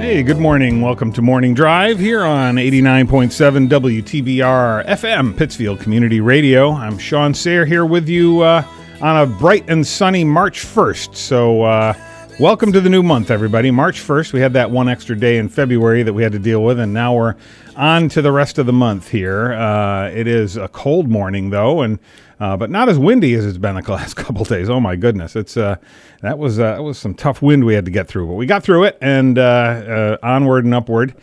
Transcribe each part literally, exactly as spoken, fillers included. Hey, good morning. Welcome to Morning Drive here on eighty-nine point seven W T B R F M, Pittsfield Community Radio. I'm Shawn Serre here with you uh, on a bright and sunny March first. So uh, welcome to the new month, everybody. March first, we had that one extra day in February that we had to deal with, and now we're on to the rest of the month here. Uh, it is a cold morning, though, and Uh, but not as windy as it's been the last couple days. Oh my goodness, it's uh, that was uh, that was some tough wind we had to get through, but we got through it, and uh, uh, onward and upward.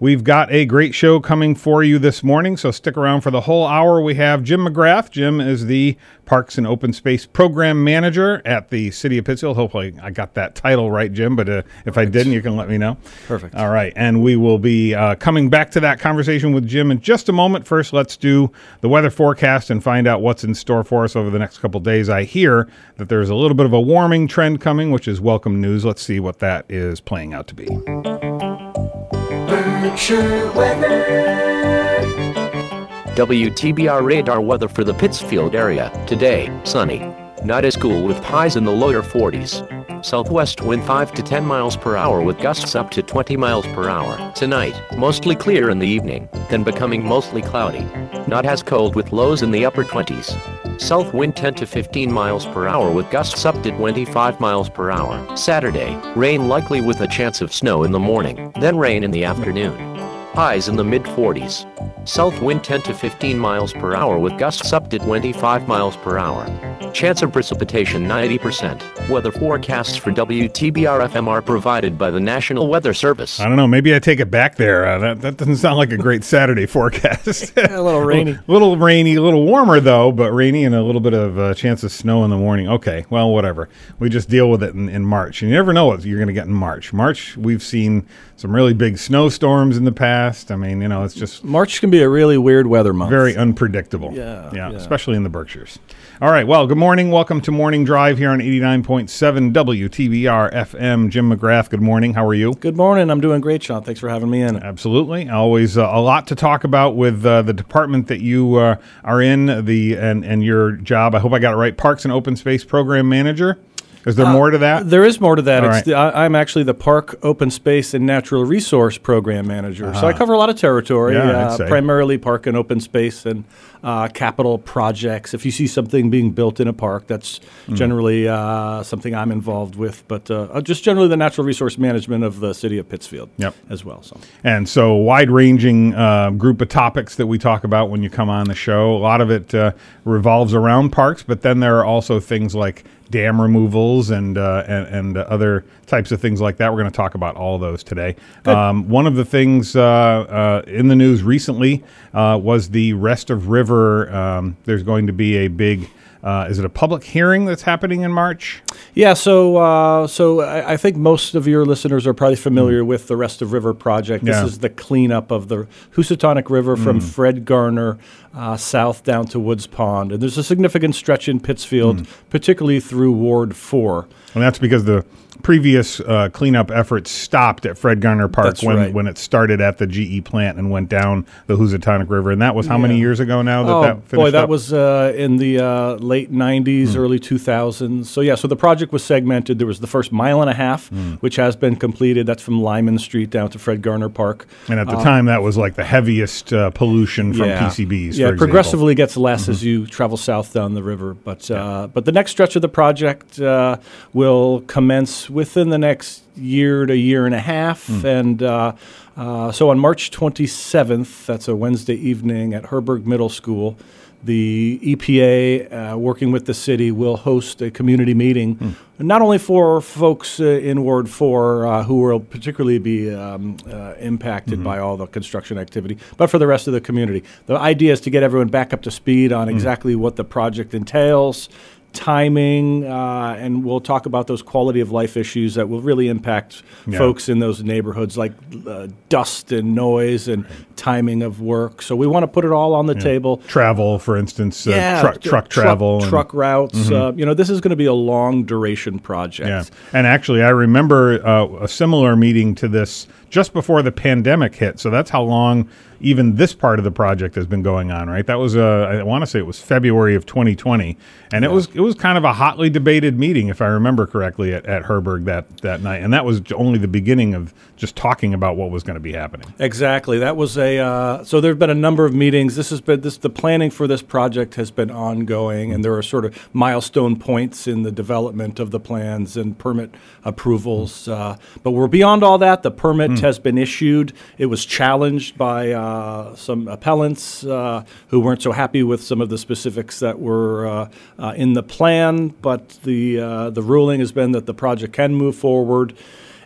We've got a great show coming for you this morning, so stick around for the whole hour. We have Jim McGrath. Jim is the Parks and Open Space Program Manager at the City of Pittsfield. Hopefully I got that title right, Jim, but uh, if I didn't, you can let me know. Perfect. All right, and we will be uh, coming back to that conversation with Jim in just a moment. First, let's do the weather forecast and find out what's in store for us over the next couple days. I hear that there's a little bit of a warming trend coming, which is welcome news. Let's see what that is playing out to be. Berkshire weather. W T B R radar weather for the Pittsfield area. Today, sunny. Not as cool with highs in the lower forties. Southwest wind five to ten miles per hour with gusts up to twenty miles per hour. Tonight, mostly clear in the evening, then becoming mostly cloudy. Not as cold with lows in the upper twenties. South wind ten to fifteen miles per hour with gusts up to twenty-five miles per hour. Saturday, rain likely with a chance of snow in the morning, then rain in the afternoon. Highs in the mid-forties. South wind ten to fifteen miles per hour with gusts up to twenty-five miles per hour. Chance of precipitation ninety percent. Weather forecasts for W T B R F M are provided by the National Weather Service. I don't know. Maybe I take it back there. Uh, that, that doesn't sound like a great Saturday forecast. A little rainy. A little rainy, a little warmer, though, but rainy and a little bit of uh, chance of snow in the morning. Okay, well, whatever. We just deal with it in, in March. And you never know what you're going to get in March. March, we've seen some really big snowstorms in the past. I mean, you know, it's just... March can be a really weird weather month. Very unpredictable. Yeah, yeah, yeah. Especially in the Berkshires. All right, well, good morning. Welcome to Morning Drive here on eighty-nine point seven W T B R F M. Jim McGrath, good morning. How are you? Good morning. I'm doing great, Sean. Thanks for having me in. Absolutely. Always uh, a lot to talk about with uh, the department that you uh, are in the and, and your job. I hope I got it right. Parks and Open Space Program Manager. Is there uh, more to that? There is more to that. It's right. the, I, I'm actually the Park, Open Space, and Natural Resource Program Manager. Uh-huh. So I cover a lot of territory, yeah, uh, primarily park and open space and uh, capital projects. If you see something being built in a park, that's mm. generally uh, something I'm involved with, but uh, just generally the natural resource management of the city of Pittsfield yep. as well. So. And so wide-ranging uh, group of topics that we talk about when you come on the show. A lot of it uh, revolves around parks, but then there are also things like dam removals and uh, and, and uh, other types of things like that. We're going to talk about all of those today. Um, one of the things uh, uh, in the news recently uh, was the Rest of River. Um, there's going to be a big... Uh, is it a public hearing that's happening in March? Yeah, so uh, so I, I think most of your listeners are probably familiar mm. with the Rest of River project. This yeah. is the cleanup of the Housatonic River from mm. Fred Garner uh, south down to Woods Pond. And there's a significant stretch in Pittsfield, mm. particularly through Ward four. And that's because the previous uh, cleanup efforts stopped at Fred Garner Park That's when right. when it started at the G E plant and went down the Housatonic River. And that was how yeah. many years ago now that oh, that finished boy, that up? was uh, in the uh, late nineties, mm. early two thousands. So, yeah, so the project was segmented. There was the first mile and a half, mm. which has been completed. That's from Lyman Street down to Fred Garner Park. And at the um, time, that was like the heaviest uh, pollution from yeah. P C Bs, Yeah, for it progressively gets less mm-hmm. as you travel south down the river. But, uh, yeah. but the next stretch of the project uh, will commence within the next year to year and a half. Mm. And uh, uh, so on March twenty-seventh, that's a Wednesday evening at Herberg Middle School, the E P A, uh, working with the city, will host a community meeting, mm. not only for folks uh, in Ward four uh, who will particularly be um, uh, impacted mm-hmm. by all the construction activity, but for the rest of the community. The idea is to get everyone back up to speed on mm. exactly what the project entails, timing, uh, and we'll talk about those quality of life issues that will really impact yeah. folks in those neighborhoods, like uh, dust and noise and right. timing of work. So we want to put it all on the yeah. table. Travel, for instance, yeah, uh, truck, truck travel. Truck, and, truck routes. Mm-hmm. uh, you know, this is going to be a long-duration project. Yeah. And actually, I remember uh, a similar meeting to this just before the pandemic hit. So that's how long even this part of the project has been going on, right? That was, uh, I want to say it was February of twenty twenty. And yeah. it was it was kind of a hotly debated meeting, if I remember correctly, at, at Herberg that, that night. And that was only the beginning of just talking about what was going to be happening. Exactly. That was a, uh, so there have been a number of meetings. This has been, this, the planning for this project has been ongoing, mm-hmm. and there are sort of milestone points in the development of the plans and permit approvals. Uh, but we're beyond all that. The permit mm-hmm. has been issued. It was challenged by, uh, Uh, some appellants uh, who weren't so happy with some of the specifics that were uh, uh, in the plan, but the uh, the ruling has been that the project can move forward,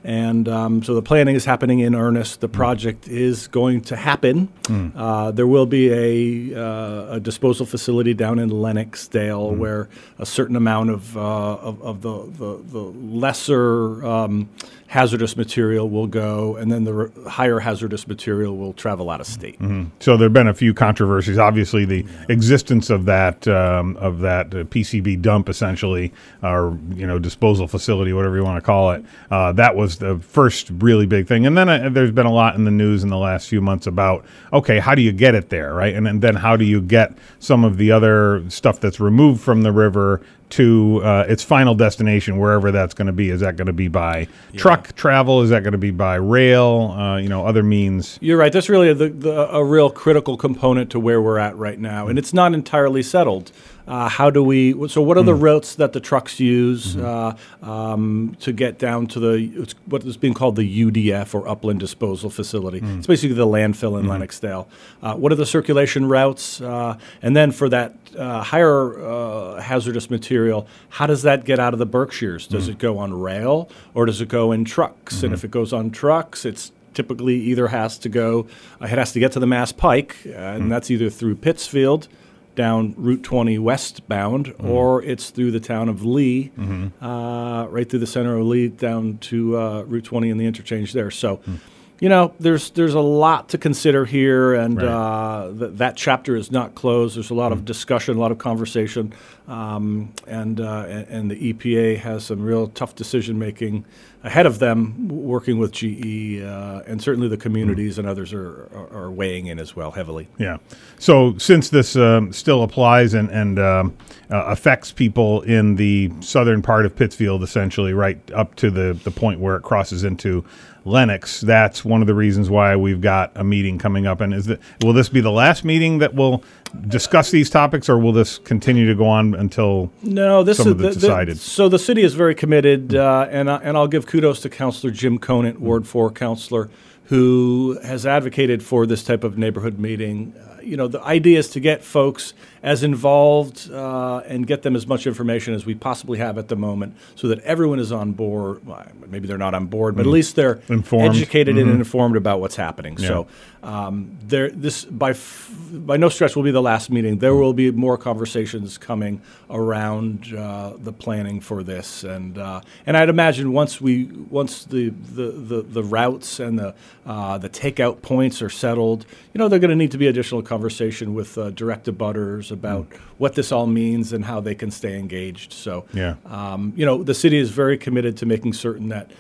and um, so the planning is happening in earnest. The project mm. is going to happen. Mm. Uh, there will be a, uh, a disposal facility down in Lenoxdale mm. where a certain amount of uh, of, of the, the, the lesser um, hazardous material will go, and then the r- higher hazardous material will travel out of state. Mm-hmm. So there have been a few controversies. Obviously, the yeah. existence of that um, of that uh, P C B dump, essentially, or you know, disposal facility, whatever you want to call it, uh, that was the first really big thing. And then uh, there's been a lot in the news in the last few months about, okay, how do you get it there, right? And, and then how do you get some of the other stuff that's removed from the river to uh, its final destination, wherever that's going to be? Is that going to be by yeah. truck travel? Is that going to be by rail? Uh, you know, other means? You're right. That's really the, the, a real critical component to where we're at right now. And it's not entirely settled. Uh, how do we – so what are the mm. routes that the trucks use mm-hmm. uh, um, to get down to the – what is being called the U D F, or Upland Disposal Facility. Mm. It's basically the landfill in mm-hmm. Lenoxdale. Uh, what are the circulation routes? Uh, and then for that uh, higher uh, hazardous material, how does that get out of the Berkshires? Does mm. it go on rail, or does it go in trucks? Mm-hmm. And if it goes on trucks, it's – typically either has to go uh, – it has to get to the Mass Pike, uh, and mm. that's either through Pittsfield – down Route twenty westbound, mm-hmm. or it's through the town of Lee, mm-hmm. uh, right through the center of Lee down to uh, Route twenty and the interchange there. So, mm. you know, there's there's a lot to consider here, and right. uh, th- that chapter is not closed. There's a lot mm-hmm. of discussion, a lot of conversation, um, and, uh, and and the E P A has some real tough decision making ahead of them, working with G E, uh, and certainly the communities mm-hmm. and others are, are, are weighing in as well heavily. Yeah. So since this um, still applies and, and um, uh, affects people in the southern part of Pittsfield, essentially right up to the, the point where it crosses into Lenox, that's one of the reasons why we've got a meeting coming up. And is that, will this be the last meeting that will discuss these topics, or will this continue to go on until no, this some is of it's decided? The, so the city is very committed, uh, and, I, and I'll give kudos to Councilor Jim Conant, Ward four Councilor, who has advocated for this type of neighborhood meeting. Uh, you know, the idea is to get folks as involved uh, and get them as much information as we possibly have at the moment, so that everyone is on board. Well, maybe they're not on board, but mm. at least they're informed. educated mm-hmm. and informed about what's happening. Yeah. So um, there, this by f- by no stretch will be the last meeting. There mm. will be more conversations coming around uh, the planning for this, and uh, and I'd imagine once we once the the, the, the routes and the Uh, the takeout points are settled, you know, they're going to need to be additional conversation with uh, direct abutters about mm. what this all means and how they can stay engaged. So, yeah. um, you know, the city is very committed to making certain that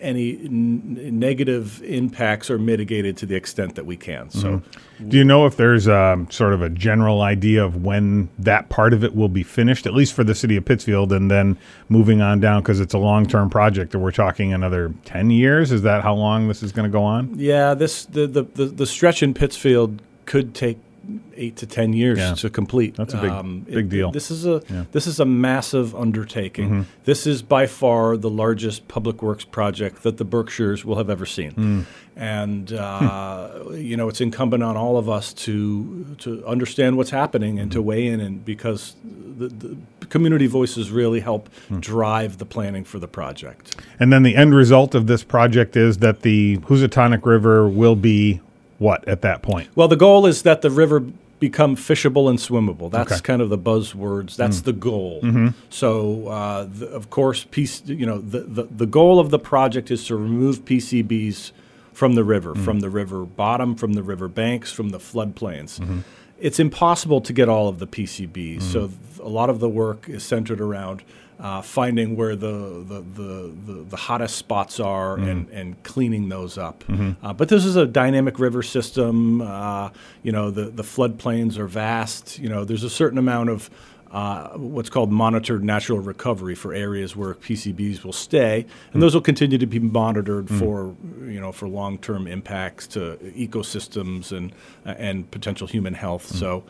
any n- negative impacts are mitigated to the extent that we can. So, mm-hmm. do you know if there's um, sort of a general idea of when that part of it will be finished, at least for the city of Pittsfield, and then moving on down, because it's a long-term project that we're talking another ten years? Is that how long this is going to go on? Yeah, this the, the, the, the stretch in Pittsfield could take eight to ten years yeah. to complete. That's a big, um, big it, deal. This is a yeah. this is a massive undertaking. Mm-hmm. This is by far the largest public works project that the Berkshires will have ever seen. Mm. And, uh, hmm. you know, it's incumbent on all of us to to understand what's happening and to weigh in, and because the, the community voices really help hmm. drive the planning for the project. And then the end result of this project is that the Housatonic River will be what at that point? Well, the goal is that the river become fishable and swimmable. That's okay. kind of the buzzwords. That's mm. the goal. Mm-hmm. So, uh, the, of course, piece, you know, the, the, the goal of the project is to remove P C Bs from the river, mm. from the river bottom, from the river banks, from the floodplains. Mm-hmm. It's impossible to get all of the P C Bs. Mm. So th- a lot of the work is centered around uh, finding where the the, the, the the hottest spots are mm. and, and cleaning those up. Mm-hmm. Uh, but this is a dynamic river system. Uh, you know, the, the floodplains are vast. You know, there's a certain amount of uh, what's called monitored natural recovery for areas where P C Bs will stay. And mm. those will continue to be monitored mm. for, you know, for long-term impacts to ecosystems and, uh, and potential human health. Mm. So,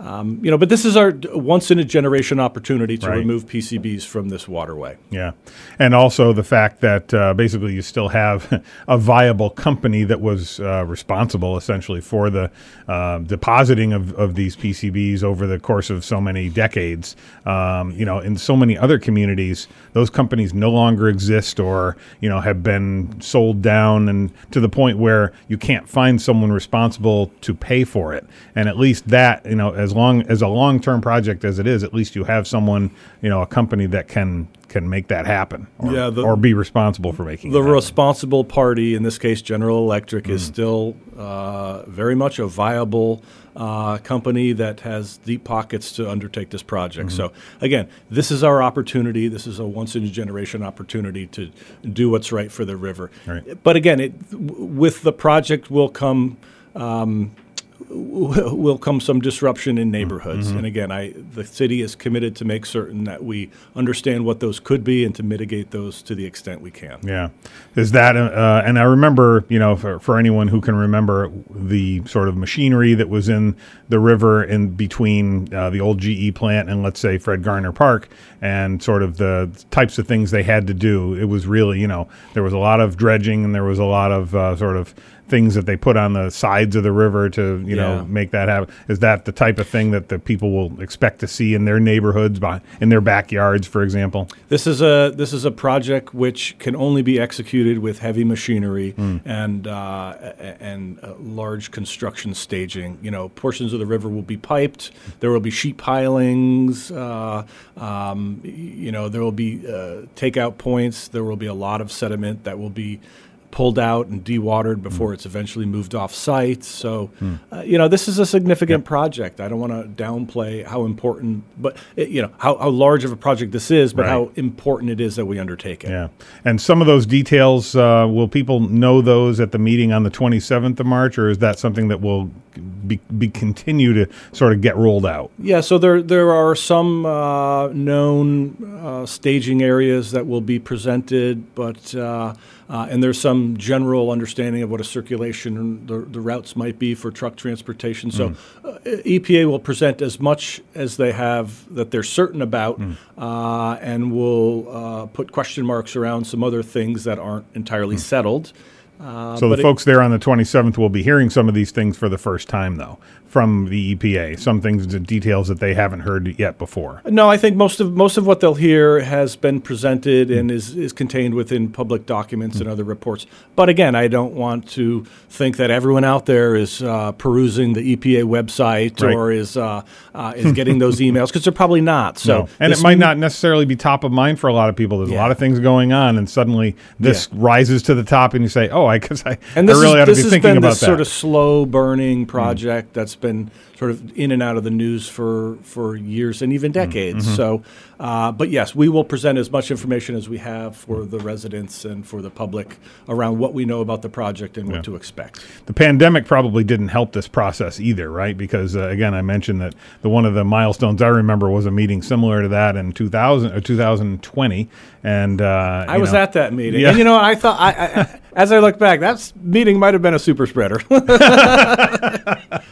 Um, you know, but this is our once-in-a-generation opportunity to right. remove P C Bs from this waterway. Yeah, and also the fact that uh, basically you still have a viable company that was uh, responsible essentially for the uh, depositing of, of these P C Bs over the course of so many decades. Um, you know, in so many other communities, those companies no longer exist or, you know, have been sold down and to the point where you can't find someone responsible to pay for it. And at least that, you know, as long as a long-term project as it is, at least you have someone, you know, a company that can can make that happen or, yeah, the, or be responsible for making the it happen. Responsible party, in this case General Electric, mm. is still uh, very much a viable uh, company that has deep pockets to undertake this project. Mm-hmm. So, again, this is our opportunity. This is a once-in-a-generation opportunity to do what's right for the river. Right. But, again, it, w- with the project will come um, – will come some disruption in neighborhoods. Mm-hmm. And again, I the city is committed to make certain that we understand what those could be and to mitigate those to the extent we can. Yeah. Is that, uh, and I remember, you know, for, for anyone who can remember the sort of machinery that was in the river in between uh, the old G E plant and, let's say, Fred Garner Park, and sort of the types of things they had to do. It was really, you know, there was a lot of dredging and there was a lot of uh, sort of things that they put on the sides of the river to, you yeah. know, make that happen. Is that the type of thing that the people will expect to see in their neighborhoods, by, in their backyards, for example? This is a this is a project which can only be executed with heavy machinery mm. and uh, and uh, large construction staging. You know, portions of the river will be piped. There will be sheet pilings. Uh, um, you know, there will be uh, takeout points. There will be a lot of sediment that will be pulled out and dewatered before mm. it's eventually moved off site. So, mm. uh, you know, this is a significant yep. project. I don't want to downplay how important, but, it, you know, how, how large of a project this is, but right. how important it is that we undertake it. Yeah. And some of those details, uh, will people know those at the meeting on the twenty-seventh of March, or is that something that will be, be continue to sort of get rolled out? Yeah. So there, there are some uh, known uh, staging areas that will be presented, but, uh, Uh, and there's some general understanding of what a circulation, the, the routes might be for truck transportation. So mm. uh, E P A will present as much as they have that they're certain about mm. uh, and will uh, put question marks around some other things that aren't entirely mm. settled. Uh, so the folks it, there on the twenty-seventh will be hearing some of these things for the first time, though, from the E P A, some things, the details that they haven't heard yet before. No, I think most of most of what they'll hear has been presented mm. and is, is contained within public documents mm. and other reports. But again, I don't want to think that everyone out there is uh, perusing the E P A website right. or is uh, uh, is getting those emails, because they're probably not. So, no. And it might not necessarily be top of mind for a lot of people. There's yeah. a lot of things going on, and suddenly this yeah. rises to the top, and you say, oh, I guess I, and this I really is, ought to be thinking about that. This has been this sort of slow-burning project mm. that's been sort of in and out of the news for, for years and even decades. Mm-hmm. So, uh, but yes, we will present as much information as we have for the residents and for the public around what we know about the project and yeah. what to expect. The pandemic probably didn't help this process either, right? Because, uh, again, I mentioned that the one of the milestones I remember was a meeting similar to that in two thousand or twenty twenty. And uh, I was know, at that meeting. Yeah. And, you know, I thought, I, I as I look back, that meeting might have been a super spreader.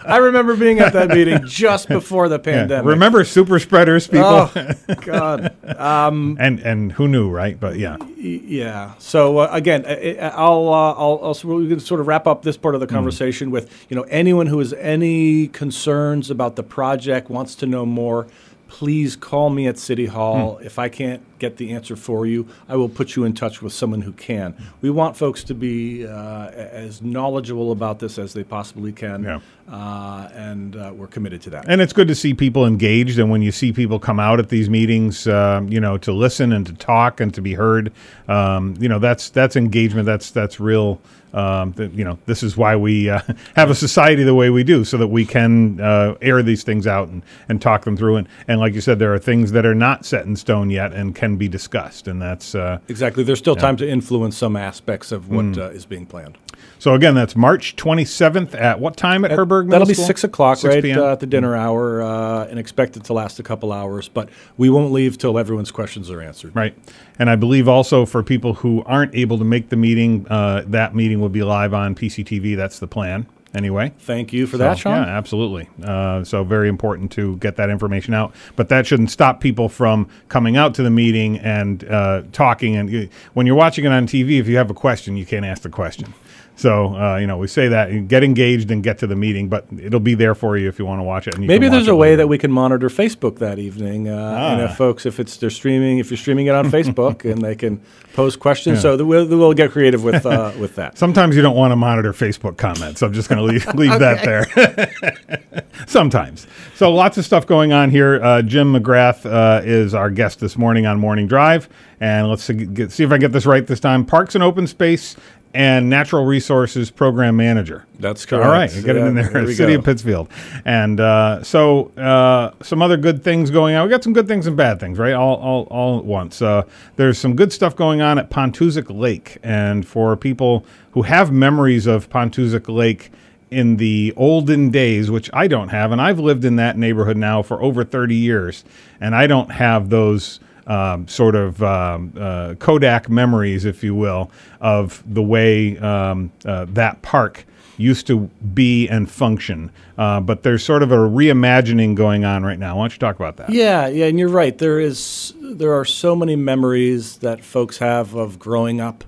I remember being at that meeting just before the pandemic. Yeah. Remember super spreaders, people? Oh, God. Um, and and who knew, right? But yeah, yeah. So uh, again, I'll uh, I'll, I'll we can sort of wrap up this part of the conversation mm. with, you know, anyone who has any concerns about the project, wants to know more, please call me at City Hall. Mm. If I can't get the answer for you. I will put you in touch with someone who can. We want folks to be uh, as knowledgeable about this as they possibly can, yeah. uh, and uh, we're committed to that. And it's good to see people engaged, and when you see people come out at these meetings, uh, you know, to listen and to talk and to be heard, um, you know, that's that's engagement. That's that's real. Um, that, you know, this is why we uh, have a society the way we do, so that we can uh, air these things out and, and talk them through. And, and like you said, there are things that are not set in stone yet and can be discussed. And that's uh, exactly. There's still yeah. time to influence some aspects of what mm. uh, is being planned. So again, that's March twenty-seventh at what time at, at Herberg Middle That'll School? Be six o'clock, six right uh, at the dinner hour, uh, and expected to last a couple hours. But we won't leave till everyone's questions are answered. Right. And I believe also for people who aren't able to make the meeting, uh, that meeting will be live on P C T V. That's the plan. Anyway, thank you for that, Shawn. Yeah, absolutely. Uh, so very important to get that information out. But that shouldn't stop people from coming out to the meeting and uh, talking. And you, when you're watching it on T V, if you have a question, you can't ask the question. So, uh, you know, we say that. You get engaged and get to the meeting, but it'll be there for you if you want to watch it. And you Maybe can there's a way later. That we can monitor Facebook that evening. Uh, ah. And if folks, if it's they're streaming, if you're streaming it on Facebook, and they can post questions. Yeah. So th- we'll, we'll get creative with uh, with that. Sometimes you don't want to monitor Facebook comments. I'm just going to leave, leave that there. Sometimes. So lots of stuff going on here. Uh, Jim McGrath uh, is our guest this morning on Morning Drive. And let's see, get, see if I get this right this time. Parks and Open Space and Natural Resources Program Manager. That's correct. All right, you get yeah, it in there. there we City go. Of Pittsfield. And uh, so uh, some other good things going on. We got some good things and bad things, right, all all, all at once. Uh, there's some good stuff going on at Pontoosuc Lake. And for people who have memories of Pontoosuc Lake in the olden days, which I don't have, and I've lived in that neighborhood now for over thirty years, and I don't have those Um, sort of um, uh, Kodak memories, if you will, of the way um, uh, that park used to be and function. Uh, but there's sort of a reimagining going on right now. Why don't you talk about that? Yeah, yeah, and you're right. There is, there are so many memories that folks have of growing up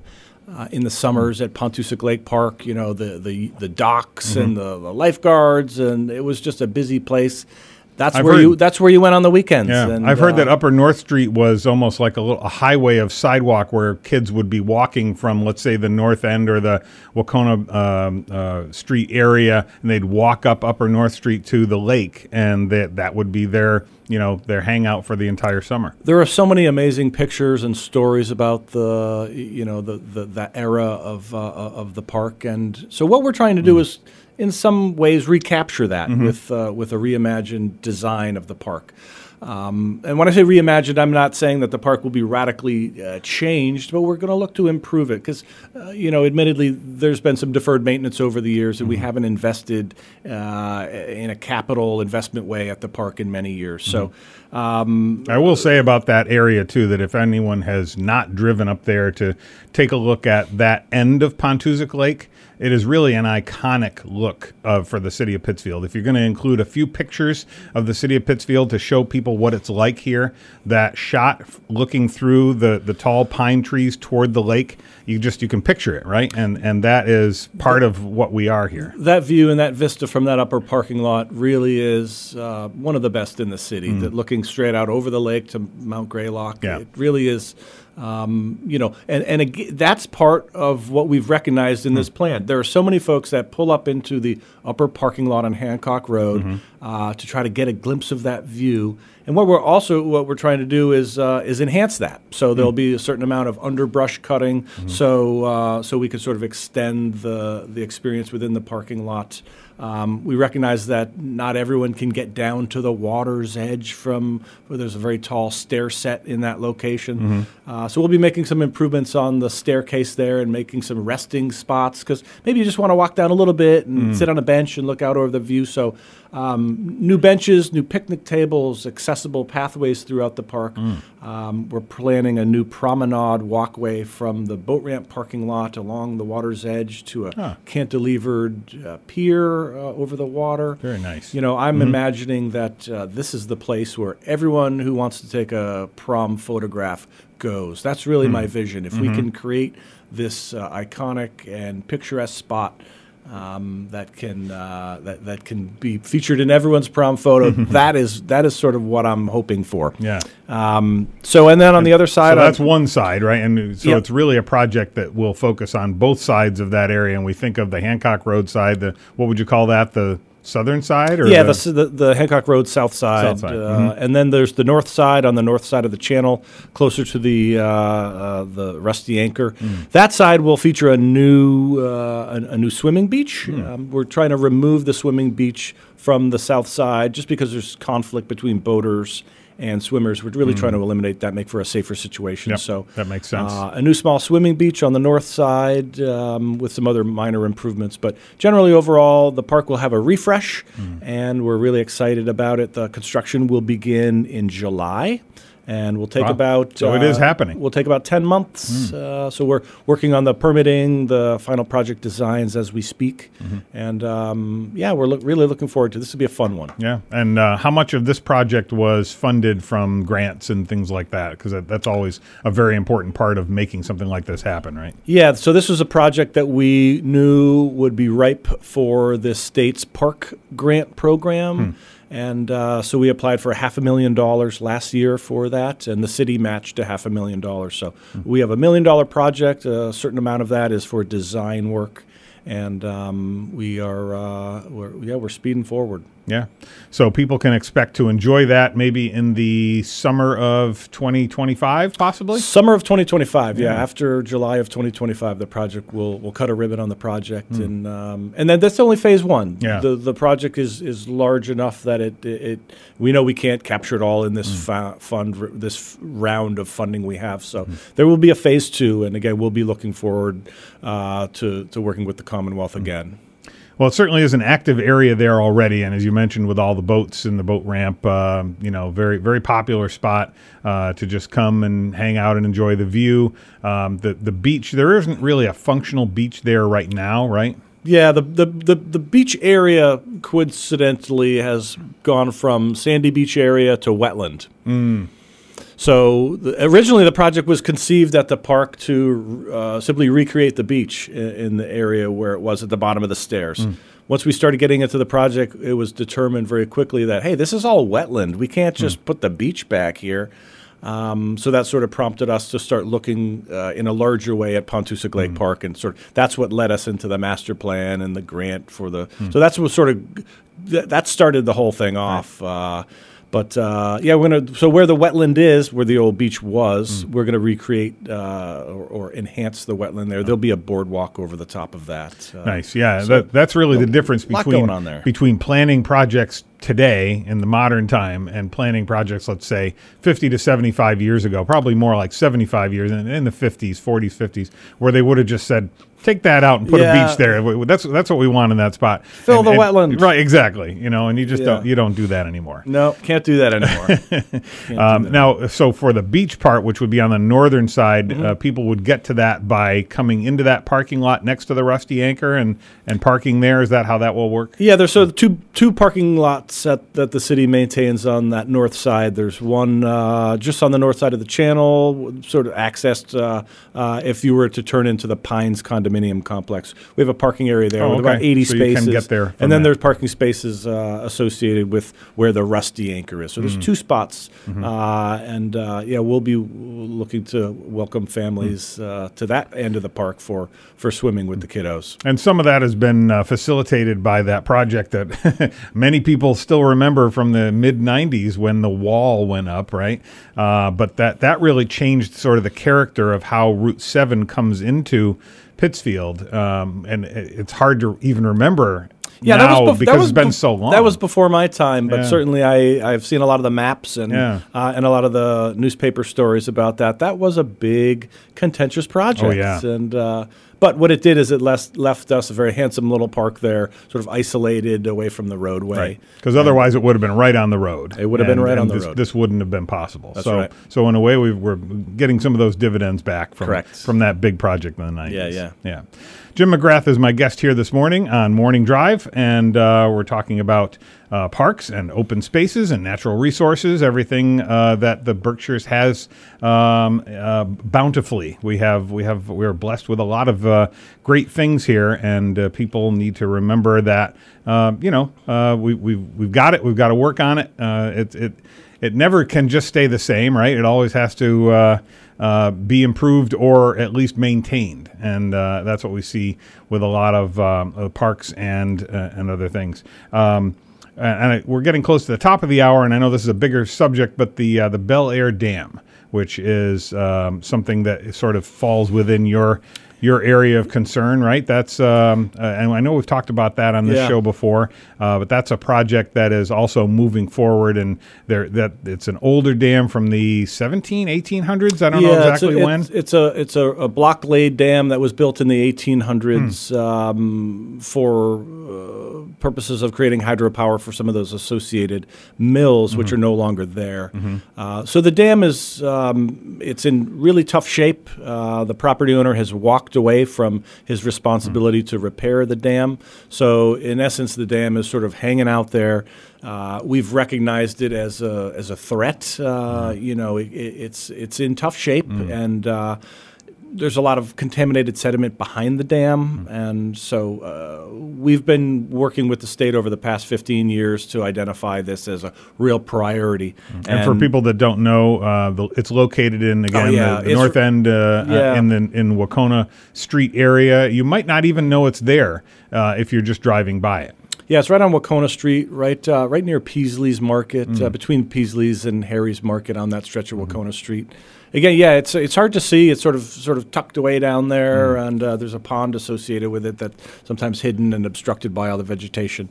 uh, in the summers at Pontoosuc Lake Park, you know, the, the, the docks mm-hmm. and the, the lifeguards, and it was just a busy place. That's I've where heard, you. That's where you went on the weekends. Yeah, and, I've heard uh, that Upper North Street was almost like a little a highway of sidewalk where kids would be walking from, let's say, the north end or the Wahconah um, uh, Street area, and they'd walk up Upper North Street to the lake, and that that would be their, you know, their hangout for the entire summer. There are so many amazing pictures and stories about the, you know, the the, the era of uh, of the park, and so what we're trying to do mm. is, in some ways, recapture that mm-hmm. with uh, with a reimagined design of the park. Um, and when I say reimagined, I'm not saying that the park will be radically uh, changed, but we're going to look to improve it because, uh, you know, admittedly, there's been some deferred maintenance over the years, and mm-hmm. we haven't invested uh, in a capital investment way at the park in many years. Mm-hmm. So um, I will say about that area, too, that if anyone has not driven up there to take a look at that end of Pontoosuc Lake, it is really an iconic look of, for the city of Pittsfield. If you're going to include a few pictures of the city of Pittsfield to show people what it's like here, that shot looking through the, the tall pine trees toward the lake, you just you can picture it, right? And and that is part of what we are here. That view and that vista from that upper parking lot really is uh, one of the best in the city. Mm. That looking straight out over the lake to Mount Greylock, yeah. it really is. Um, you know, and, and again, that's part of what we've recognized in mm-hmm. this plan. There are so many folks that pull up into the upper parking lot on Hancock Road mm-hmm. uh, to try to get a glimpse of that view. And what we're also what we're trying to do is uh, is enhance that. So there'll mm-hmm. be a certain amount of underbrush cutting, mm-hmm. so uh, so we can sort of extend the the experience within the parking lot. Um, we recognize that not everyone can get down to the water's edge from where there's a very tall stair set in that location. Mm-hmm. Uh, so we'll be making some improvements on the staircase there and making some resting spots because maybe you just want to walk down a little bit and mm-hmm. sit on a bench and look out over the view. So um, new benches, new picnic tables, accessible pathways throughout the park. Mm. Um, we're planning a new promenade walkway from the boat ramp parking lot along the water's edge to a huh. cantilevered uh, pier. Uh, over the water. Very nice. You know, I'm mm-hmm. imagining that uh, this is the place where everyone who wants to take a prom photograph goes. That's really mm-hmm. my vision. If mm-hmm. we can create this uh, iconic and picturesque spot um, that can uh, that that can be featured in everyone's prom photo. that is that is sort of what I'm hoping for. Yeah. Um, so and then on and the other side, so that's I'm, one side, right? And so yep. it's really a project that will focus on both sides of that area. And we think of the Hancock Road side. The what would you call that? The southern side, or yeah, the the, the Hancock Road south side, south side. Uh, mm-hmm. and then there's the north side on the north side of the channel, closer to the uh, uh, the Rusty Anchor. Mm. That side will feature a new uh, a, a new swimming beach. Mm. Um, we're trying to remove the swimming beach from the south side just because there's conflict between boaters and swimmers. We're really mm. trying to eliminate that, make for a safer situation. Yep, so that makes sense. Uh, a new small swimming beach on the north side um, with some other minor improvements. But generally, overall, the park will have a refresh, mm. and we're really excited about it. The construction will begin in July. And we'll take wow. about so uh, it is happening. We'll take about ten months. Mm. Uh, so we're working on the permitting, the final project designs as we speak, mm-hmm. and um, yeah, we're lo- really looking forward to this. Will be a fun one. Yeah, and uh, how much of this project was funded from grants and things like that? Because that, that's always a very important part of making something like this happen, right? Yeah. So this was a project that we knew would be ripe for the state's park grant program. Hmm. And uh, so we applied for half a million dollars last year for that, and the city matched a half a million dollars. So mm-hmm. we have a million-dollar project. A certain amount of that is for design work, and um, we are uh, we're, yeah we're speeding forward. Yeah, so people can expect to enjoy that maybe in the summer of twenty twenty-five, possibly? Summer of twenty twenty-five, yeah. yeah. After July of twenty twenty-five, the project will will cut a ribbon on the project. Mm. And um, and then that's only phase one. Yeah. The the project is, is large enough that it, it, it we know we can't capture it all in this mm. fa- fund this round of funding we have. So mm. there will be a phase two, and again, we'll be looking forward uh, to, to working with the Commonwealth mm. again. Well, it certainly is an active area there already, and as you mentioned, with all the boats and the boat ramp, uh, you know, very, very popular spot uh, to just come and hang out and enjoy the view. Um, the the beach, there isn't really a functional beach there right now, right? Yeah, the, the, the, the beach area coincidentally has gone from sandy beach area to wetland. Mm. So the, originally the project was conceived at the park to uh, simply recreate the beach in, in the area where it was at the bottom of the stairs. Mm. Once we started getting into the project, it was determined very quickly that, hey, this is all wetland. We can't just mm. put the beach back here. Um, so that sort of prompted us to start looking uh, in a larger way at Pontoosuc Lake mm. Park, and sort of that's what led us into the master plan and the grant for the mm. – so that's what sort of th- – that started the whole thing off. Right. Uh, But, uh, yeah, we're going to – so where the wetland is, where the old beach was, mm. we're going to recreate uh, or, or enhance the wetland there. There'll be a boardwalk over the top of that. Uh, nice, yeah. So that, that's really the difference between on there. between planning projects today in the modern time and planning projects, let's say, fifty to seventy-five years ago, probably more like seventy-five years in, in the fifties, forties, fifties, where they would have just said – take that out and put yeah. a beach there. That's that's what we want in that spot. Fill and, the and, wetland. Right, exactly. You know, and you just yeah. don't you don't do that anymore. No, can't do that anymore. um, do that now, anymore. So for the beach part, which would be on the northern side, mm-hmm. uh, people would get to that by coming into that parking lot next to the Rusty Anchor and, and parking there. Is that how that will work? Yeah, there's so two two parking lots at, that the city maintains on that north side. There's one uh, just on the north side of the channel, sort of accessed uh, uh, if you were to turn into the Pines condominium. Complex. We have a parking area there oh, with okay. about eighty so spaces. You can get there and then that. There's parking spaces uh, associated with where the Rusty Anchor is. So there's mm-hmm. two spots, mm-hmm. uh, and uh, yeah, we'll be looking to welcome families uh, to that end of the park for, for swimming with the kiddos. And some of that has been uh, facilitated by that project that many people still remember from the mid nineties when the wall went up, right? Uh, but that, that really changed sort of the character of how Route seven comes into Pittsfield, um, and it's hard to even remember yeah, now that was bef- because that was it's been be- so long. That was before my time, but yeah. certainly I, I've seen a lot of the maps and yeah. uh, and a lot of the newspaper stories about that. That was a big, contentious project. Oh, yeah. and uh, but what it did is it les- left us a very handsome little park there, sort of isolated away from the roadway. Because right. otherwise it would have been right on the road. It would have and, been right on the this, road. This wouldn't have been possible. That's so, right. so in a way, we were getting some of those dividends back from, from that big project in the nineties. Yeah, yeah. yeah. Jim McGrath is my guest here this morning on Morning Drive. and uh, we're talking about uh, parks and open spaces and natural resources, everything uh, that the Berkshires has um, uh, bountifully. We have we have we are blessed with a lot of uh, great things here, and uh, people need to remember that uh, you know uh, we we we've got it. We've got to work on it. Uh, it it it never can just stay the same, right? It always has to. Uh, Uh, be improved or at least maintained, and uh, that's what we see with a lot of um, parks and uh, and other things. Um, and I, we're getting close to the top of the hour, and I know this is a bigger subject, but the uh, the Bel Air Dam, which is um, something that sort of falls within your your area of concern, right? That's um, uh, and I know we've talked about that on this yeah. show before, uh, but that's a project that is also moving forward, and there that it's an older dam from the seventeen, eighteen hundreds. I don't yeah, know exactly it's a, when. It's, it's a it's a, a block laid dam that was built in the eighteen hundreds hmm. um, for uh, purposes of creating hydropower for some of those associated mills, mm-hmm. which are no longer there. Mm-hmm. Uh, so the dam is um, it's in really tough shape. Uh, the property owner has walked away from his responsibility mm-hmm. to repair the dam. So in essence, the dam is sort of hanging out there. Uh, we've recognized it as a as a threat. Uh, mm-hmm. You know, it, it's it's in tough shape, mm-hmm. and uh, there's a lot of contaminated sediment behind the dam. Mm-hmm. And so uh, we've been working with the state over the past fifteen years to identify this as a real priority. Mm-hmm. And, and for people that don't know, uh, the, it's located in, again, oh, yeah. the, the north end uh, yeah. uh, in, the, in Wahconah Street area. You might not even know it's there uh, if you're just driving by it. Yeah, it's right on Wahconah Street, right uh, right near Peasley's Market, mm-hmm. uh, between Peasley's and Harry's Market on that stretch of Wahconah mm-hmm. Street. Again, yeah, it's it's hard to see. It's sort of sort of tucked away down there, mm-hmm. and uh, there's a pond associated with it that's sometimes hidden and obstructed by all the vegetation.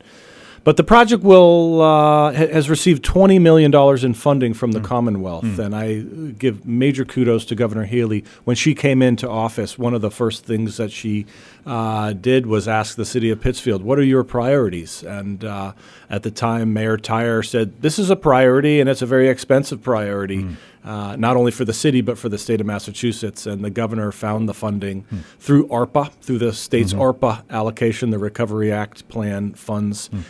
But the project will uh, ha- has received twenty million dollars in funding from the mm. Commonwealth, mm. and I give major kudos to Governor Healey. When she came into office, one of the first things that she uh, did was ask the city of Pittsfield, what are your priorities? And uh, at the time, Mayor Tyre said, this is a priority, and it's a very expensive priority, mm. uh, not only for the city but for the state of Massachusetts. And the governor found the funding mm. through ARPA, through the state's mm-hmm. ARPA allocation, the Recovery Act plan funds. Mm.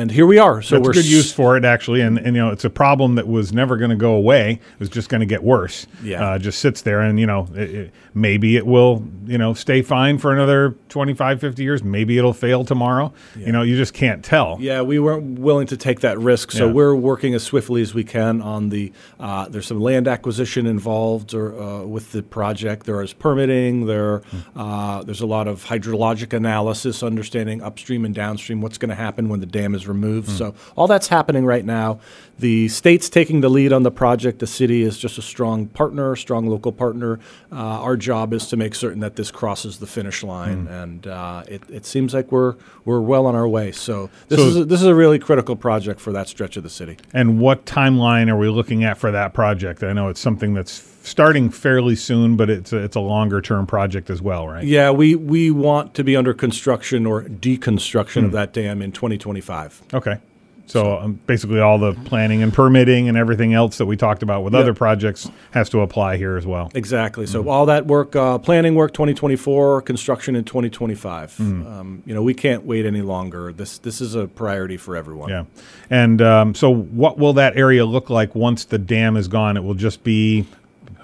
And here we are. So it's we're good use for it, actually. And, and, you know, it's a problem that was never going to go away. It was just going to get worse. Yeah. Uh, just sits there. And, you know, it, it, maybe it will, you know, stay fine for another twenty-five, fifty years. Maybe it'll fail tomorrow. Yeah. You know, you just can't tell. Yeah, we weren't willing to take that risk. So yeah. we're working as swiftly as we can on the uh, – there's some land acquisition involved or, uh, with the project. There is permitting. There, uh, there's a lot of hydrologic analysis, understanding upstream and downstream, what's going to happen when the dam is removed. Mm. So all that's happening right now. The state's taking the lead on the project. The city is just a strong partner, strong local partner. Uh, our job is to make certain that this crosses the finish line, mm. and uh, it, it seems like we're we're well on our way. So this so is a, this is a really critical project for that stretch of the city. And what timeline are we looking at for that project? I know it's something that's starting fairly soon, but it's a, it's a longer-term project as well, right? Yeah, we, we want to be under construction or deconstruction mm. of that dam in twenty twenty-five. Okay. So, so. Um, basically all the planning and permitting and everything else that we talked about with yep. other projects has to apply here as well. Exactly. So mm. all that work, uh, planning work twenty twenty-four, construction in twenty twenty-five. Mm. Um, you know, we can't wait any longer. This this is a priority for everyone. Yeah. And um, so what will that area look like once the dam is gone? It will just be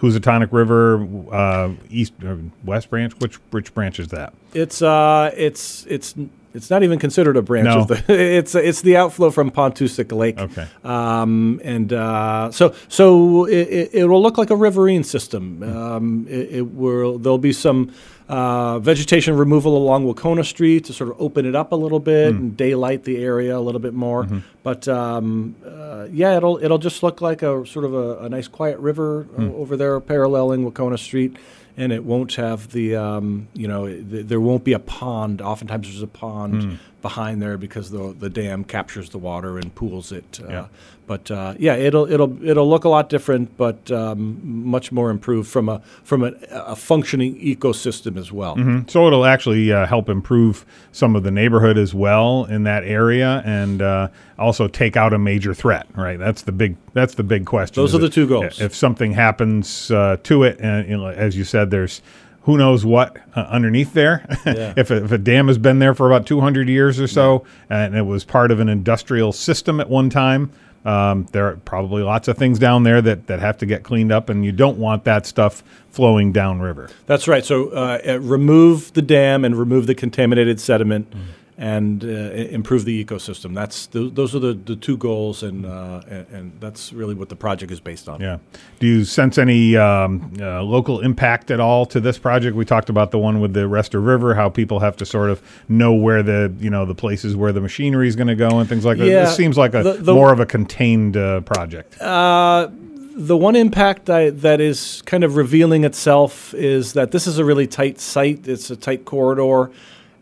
Housatonic River, uh, east or west branch. Which which branch is that? It's uh, it's it's it's not even considered a branch. No. Of the, it's it's the outflow from Pontoosuc Lake. Okay. Um, and uh, so so it, it will look like a riverine system. Um, it, it will there'll be some. Uh, vegetation removal along Wahconah Street to sort of open it up a little bit mm. and daylight the area a little bit more. Mm-hmm. But um, uh, yeah, it'll it'll just look like a sort of a, a nice quiet river mm. over there, paralleling Wahconah Street, and it won't have the um, you know th- there won't be a pond. Oftentimes there's a pond mm. behind there because the the dam captures the water and pools it. Uh, yeah. But uh, yeah, it'll it'll it'll look a lot different, but um, much more improved from a from a, a functioning ecosystem as well. Mm-hmm. So it'll actually uh, help improve some of the neighborhood as well in that area, and uh, also take out a major threat. Right, that's the big that's the big question. Those are the two goals. If something happens uh, to it, and you know, as you said, there's. who knows what uh, underneath there. Yeah. if, a, if a dam has been there for about two hundred years or so, yeah. and it was part of an industrial system at one time, um, there are probably lots of things down there that, that have to get cleaned up, and you don't want that stuff flowing downriver. That's right. So uh, remove the dam and remove the contaminated sediment. Mm-hmm. And uh, improve the ecosystem. That's th- those are the, the two goals, and, uh, and and that's really what the project is based on. Yeah. Do you sense any um, uh, local impact at all to this project? We talked about the one with the Rest of River, how people have to sort of know where the you know the places where the machinery is going to go and things like yeah, that. This seems like a the, the, more of a contained uh, project. Uh, the one impact I, that is kind of revealing itself is that this is a really tight site. It's a tight corridor.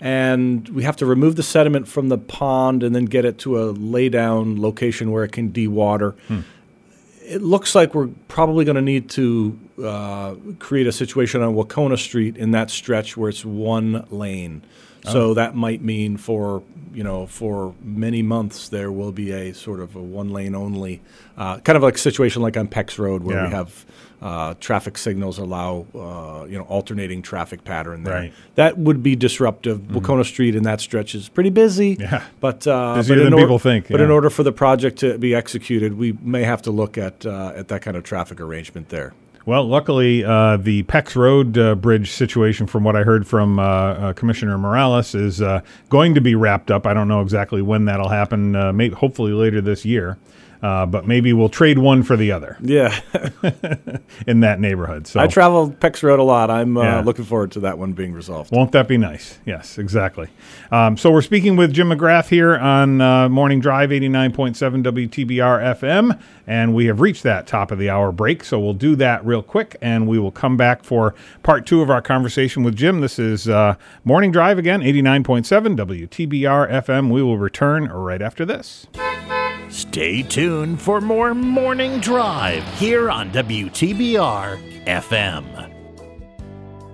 And we have to remove the sediment from the pond and then get it to a lay-down location where it can dewater. Hmm. It looks like we're probably going to need to uh, create a situation on Wahconah Street in that stretch where it's one lane. Oh. So that might mean for you know for many months there will be a sort of a one-lane only, uh, kind of like a situation like on Peck's Road where yeah. we have – Uh, traffic signals allow, uh, you know, alternating traffic pattern there. Right. That would be disruptive. Mm-hmm. Wahconah Street in that stretch is pretty busy. Yeah. But, uh, Busier but than or- people think. But yeah. in order for the project to be executed, we may have to look at uh, at that kind of traffic arrangement there. Well, luckily, uh, the Peck's Road uh, Bridge situation, from what I heard from uh, uh, Commissioner Morales, is uh, going to be wrapped up. I don't know exactly when that'll happen, uh, maybe, hopefully later this year. Uh, but maybe we'll trade one for the other. Yeah, in that neighborhood. So I travel Peck's Road a lot. I'm uh, yeah. looking forward to that one being resolved. Won't that be nice? Yes, exactly. Um, so we're speaking with Jim McGrath here on uh, Morning Drive, eighty-nine point seven W T B R F M, and we have reached that top of the hour break. So we'll do that real quick, and we will come back for part two of our conversation with Jim. This is uh, Morning Drive again, eighty-nine point seven W T B R F M. We will return right after this. Stay tuned for more Morning Drive here on W T B R F M.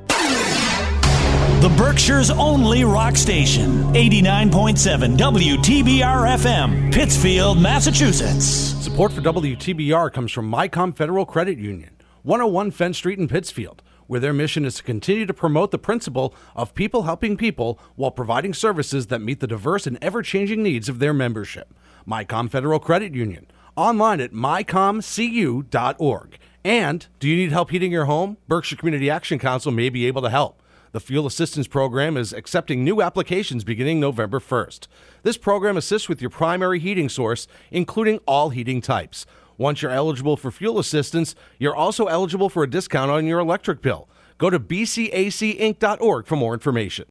The Berkshire's only rock station, eighty-nine point seven W T B R F M, Pittsfield, Massachusetts. Support for W T B R comes from MyCom Federal Credit Union, one oh one Fenn Street in Pittsfield, where their mission is to continue to promote the principle of people helping people while providing services that meet the diverse and ever-changing needs of their membership. MyCom Federal Credit Union, online at my com c u dot org. And do you need help heating your home? Berkshire Community Action Council may be able to help. The Fuel Assistance Program is accepting new applications beginning November first. This program assists with your primary heating source, including all heating types. Once you're eligible for fuel assistance, you're also eligible for a discount on your electric bill. Go to b c a c inc dot org for more information.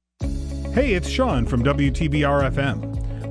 Hey, it's Shawn from W T B R F M.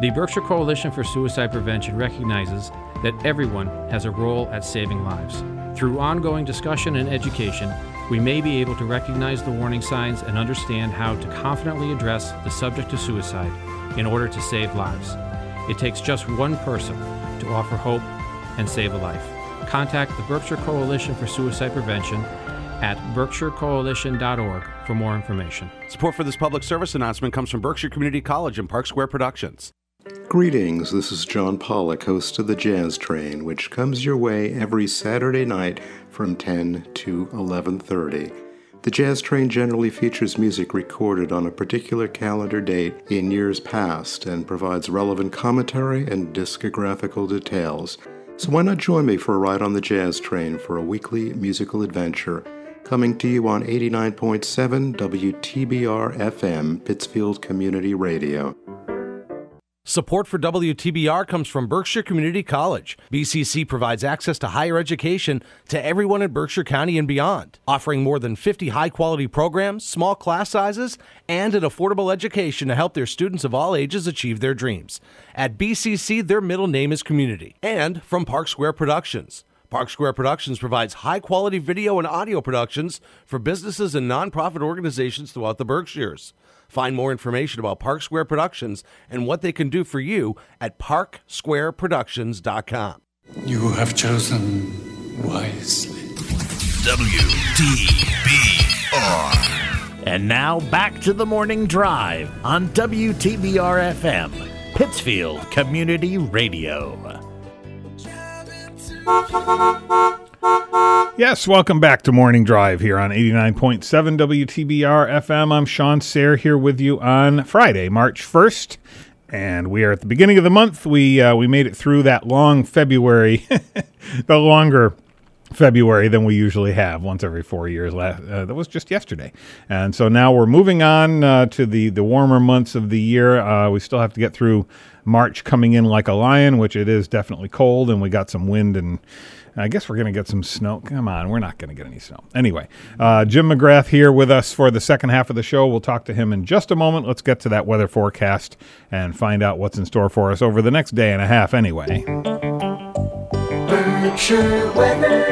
The Berkshire Coalition for Suicide Prevention recognizes that everyone has a role at saving lives. Through ongoing discussion and education, we may be able to recognize the warning signs and understand how to confidently address the subject of suicide in order to save lives. It takes just one person to offer hope and save a life. Contact the Berkshire Coalition for Suicide Prevention at berkshire coalition dot org for more information. Support for this public service announcement comes from Berkshire Community College and Park Square Productions. Greetings, this is John Pollock, host of The Jazz Train, which comes your way every Saturday night from ten to eleven thirty. The Jazz Train generally features music recorded on a particular calendar date in years past and provides relevant commentary and discographical details. So why not join me for a ride on The Jazz Train for a weekly musical adventure? Coming to you on eighty-nine point seven W T B R F M, Pittsfield Community Radio. Support for W T B R comes from Berkshire Community College. B C C provides access to higher education to everyone in Berkshire County and beyond, offering more than fifty high-quality programs, small class sizes, and an affordable education to help their students of all ages achieve their dreams. At B C C, their middle name is Community. And from Park Square Productions. Park Square Productions provides high-quality video and audio productions for businesses and nonprofit organizations throughout the Berkshires. Find more information about Park Square Productions and what they can do for you at park square productions dot com. You have chosen wisely. W T B R. And now back to the Morning Drive on W T B R F M, Pittsfield Community Radio. Yes, welcome back to Morning Drive here on eighty-nine point seven W T B R F M. I'm Shawn Serre here with you on Friday, March first, and we are at the beginning of the month. We uh, we made it through that long February, the longer February than we usually have, once every four years. Last, uh, that was just yesterday. And so now we're moving on uh, to the, the warmer months of the year. Uh, we still have to get through March coming in like a lion, which it is definitely cold, and we got some wind and I guess we're going to get some snow. Come on, we're not going to get any snow. Anyway, uh, Jim McGrath here with us for the second half of the show. We'll talk to him in just a moment. Let's get to that weather forecast and find out what's in store for us over the next day and a half anyway. Berkshire weather.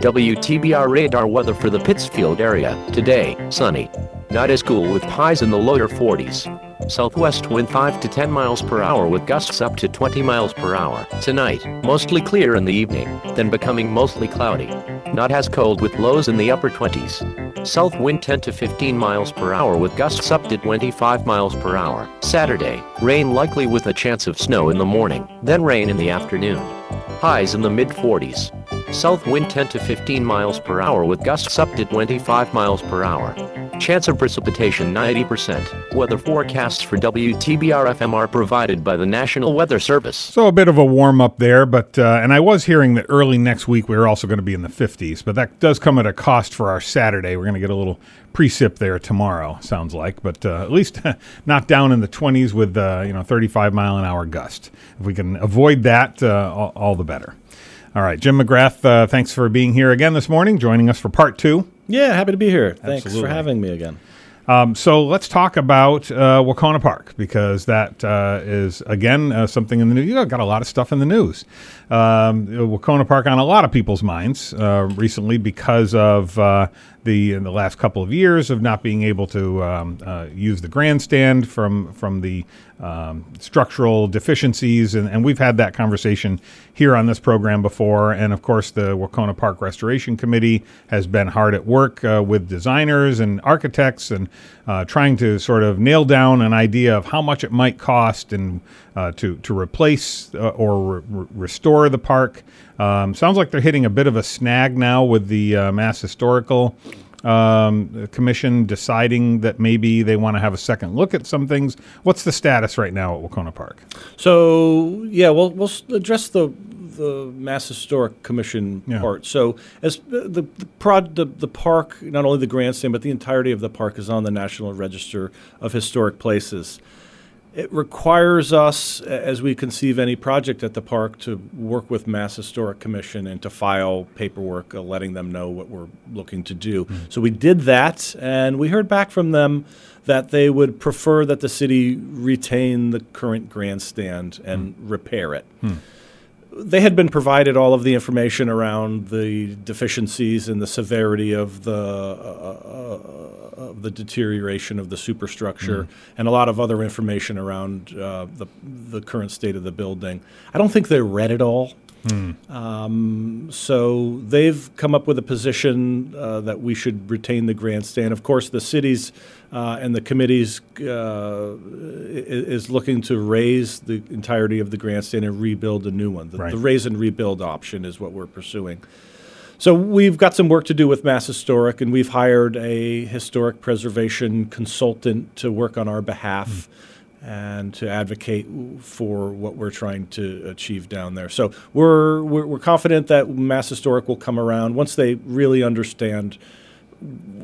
W T B R radar weather for the Pittsfield area. Today, sunny. Not as cool with highs in the lower forties. Southwest wind five to ten miles per hour with gusts up to twenty miles per hour. Tonight, mostly clear in the evening, then becoming mostly cloudy. Not as cold with lows in the upper twenties. South wind ten to fifteen miles per hour with gusts up to twenty-five miles per hour. Saturday, rain likely with a chance of snow in the morning, then rain in the afternoon. Highs in the mid forties. South wind ten to fifteen miles per hour with gusts up to twenty-five miles per hour. Chance of precipitation ninety percent. Weather forecasts for W T B R F M are provided by the National Weather Service. So a bit of a warm up there, but uh, and I was hearing that early next week we were also going to be in the fifties, but that does come at a cost for our Saturday. We're going to get a little precip there tomorrow, sounds like, but uh, at least not down in the twenties with uh, you know thirty-five mile an hour gust. If we can avoid that, uh, all, all the better. All right, Jim McGrath, uh, thanks for being here again this morning, joining us for part two. Yeah, happy to be here. Absolutely. Thanks for having me again. Um, so let's talk about uh, Wahconah Park, because that uh, is, again, uh, something in the news. You've got a lot of stuff in the news. Um, Wahconah Park on a lot of people's minds uh, recently because of uh, the in the last couple of years of not being able to um, uh, use the grandstand from, from the um, structural deficiencies. And, and we've had that conversation here on this program before. And, of course, the Wahconah Park Restoration Committee has been hard at work uh, with designers and architects and uh, trying to sort of nail down an idea of how much it might cost and uh, to, to replace uh, or re- restore the park. Um, sounds like they're hitting a bit of a snag now with the uh, Mass Historical um, Commission deciding that maybe they want to have a second look at some things. What's the status right now at Wahconah Park? So, yeah, we'll, we'll address the the Mass Historic Commission yeah. part. So, as the the, the, prod, the the park, not only the grandstand, but the entirety of the park is on the National Register of Historic Places. It requires us, as we conceive any project at the park, to work with Mass Historic Commission and to file paperwork uh, letting them know what we're looking to do. Mm-hmm. So we did that, and we heard back from them that they would prefer that the city retain the current grandstand and mm-hmm. repair it. Mm-hmm. They had been provided all of the information around the deficiencies and the severity of the uh, uh, of the deterioration of the superstructure mm-hmm. and a lot of other information around uh, the the current state of the building. I don't think they read it all. Mm. Um, so they've come up with a position uh, that we should retain the grandstand. Of course, the city's uh, and the committee's uh, is looking to raise the entirety of the grandstand and rebuild a new one. The, right. the raise and rebuild option is what we're pursuing. So we've got some work to do with Mass Historic, and we've hired a historic preservation consultant to work on our behalf. Mm. and to advocate for what we're trying to achieve down there. So we're, we're we're confident that Mass Historic will come around once they really understand,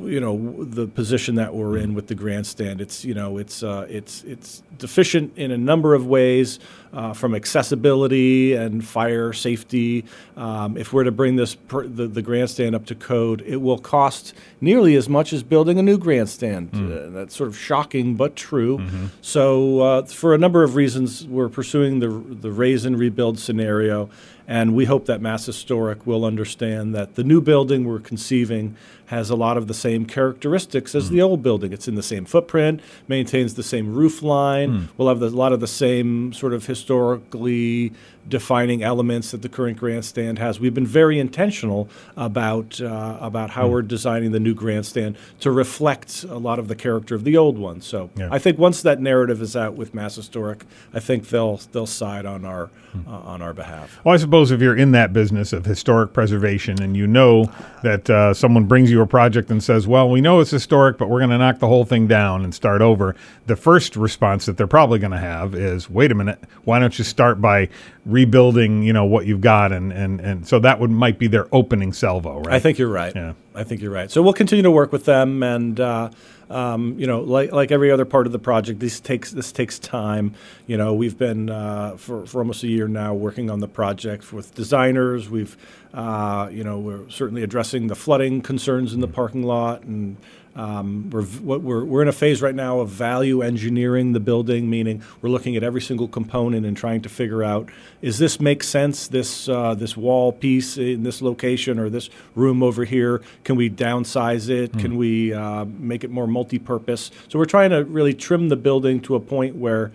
you know, the position that we're in with the grandstand. It's, you know, it's uh, it's it's deficient in a number of ways, uh, from accessibility and fire safety. Um, if we're to bring this per, the, the grandstand up to code, it will cost nearly as much as building a new grandstand. Mm. Uh, that's sort of shocking but true. Mm-hmm. So uh, for a number of reasons, we're pursuing the the raise and rebuild scenario. And we hope that Mass Historic will understand that the new building we're conceiving has a lot of the same characteristics as mm. the old building. It's in the same footprint, maintains the same roof line. Mm. We'll have the, a lot of the same sort of historically defining elements that the current grandstand has. We've been very intentional about uh, about how mm. we're designing the new grandstand to reflect a lot of the character of the old one. So yeah. I think once that narrative is out with Mass Historic, I think they'll they'll side on our mm. uh, on our behalf. Well, I suppose if you're in that business of historic preservation and you know that uh, someone brings you a project and says, well, we know it's historic, but we're going to knock the whole thing down and start over, the first response that they're probably going to have is, wait a minute, why don't you start by rebuilding, you know, what you've got? And, and, and so that would might be their opening salvo, right? I think you're right. Yeah. I think you're right. So we'll continue to work with them, and uh, um, you know, like like every other part of the project, this takes this takes time. You know, we've been uh, for for almost a year now working on the project with designers. We've uh, you know, we're certainly addressing the flooding concerns in the parking lot, and um, we're we're we're in a phase right now of value engineering the building, meaning we're looking at every single component and trying to figure out, is this make sense? This uh, this wall piece in this location or this room over here. Can we downsize it? Mm. Can we uh, make it more multi-purpose? So we're trying to really trim the building to a point where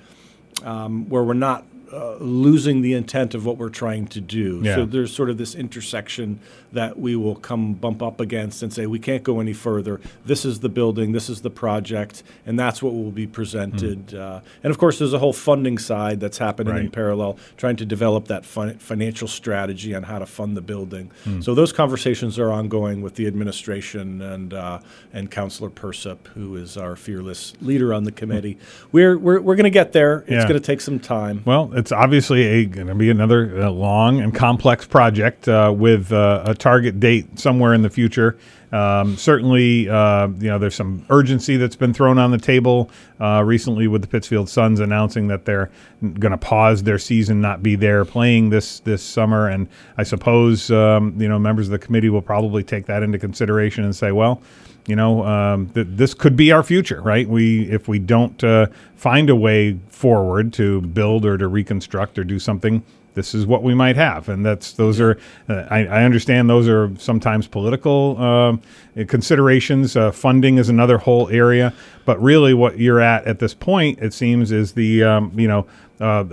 um, where we're not uh, losing the intent of what we're trying to do. Yeah. So there's sort of this intersection that we will come bump up against and say, we can't go any further. This is the building. This is the project. And that's what will be presented. Mm. Uh, and, of course, there's a whole funding side that's happening right. in parallel, trying to develop that fin- financial strategy on how to fund the building. Mm. So those conversations are ongoing with the administration and uh, and Councilor Persup, who is our fearless leader on the committee. Mm. We're we're, we're going to get there. It's yeah. going to take some time. Well, it's obviously going to be another uh, long and complex project uh, with uh, a target date somewhere in the future. Um, certainly, uh, you know, there's some urgency that's been thrown on the table uh, recently with the Pittsfield Suns announcing that they're going to pause their season, not be there playing this this summer. And I suppose, um, you know, members of the committee will probably take that into consideration and say, well, you know, um, th- this could be our future, right? We, if we don't uh, find a way forward to build or to reconstruct or do something, this is what we might have. And that's those are, uh, I, I understand those are sometimes political uh, considerations. Uh, funding is another whole area. But really what you're at at this point, it seems, is the, um, you know, uh,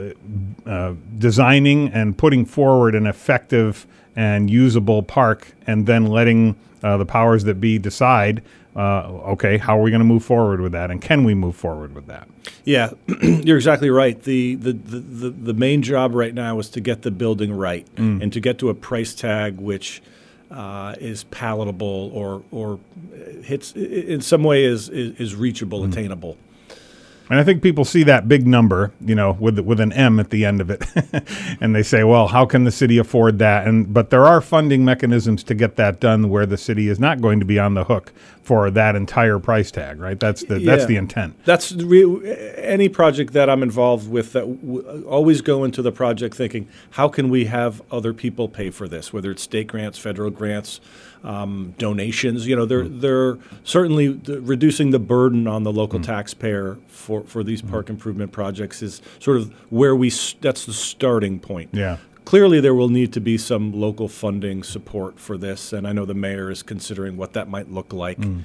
uh, designing and putting forward an effective and usable park, and then letting uh, the powers that be decide, uh, okay, how are we going to move forward with that, and can we move forward with that? Yeah, you're exactly right. The, the the the main job right now is to get the building right mm. and to get to a price tag which uh, is palatable or or hits in some way is is, is reachable, mm. attainable. And I think people see that big number, you know, with with an M at the end of it, and they say, well, how can the city afford that? And but there are funding mechanisms to get that done where the city is not going to be on the hook for that entire price tag, right? That's the yeah. that's the intent. That's re- any project that I'm involved with, that w- always go into the project thinking, how can we have other people pay for this, whether it's state grants, federal grants, Um, donations. You know, they're mm. they're certainly th- reducing the burden on the local mm. taxpayer for, for these mm. park improvement projects is sort of where we s- that's the starting point. Yeah. Clearly, there will need to be some local funding support for this, and I know the mayor is considering what that might look like. Mm.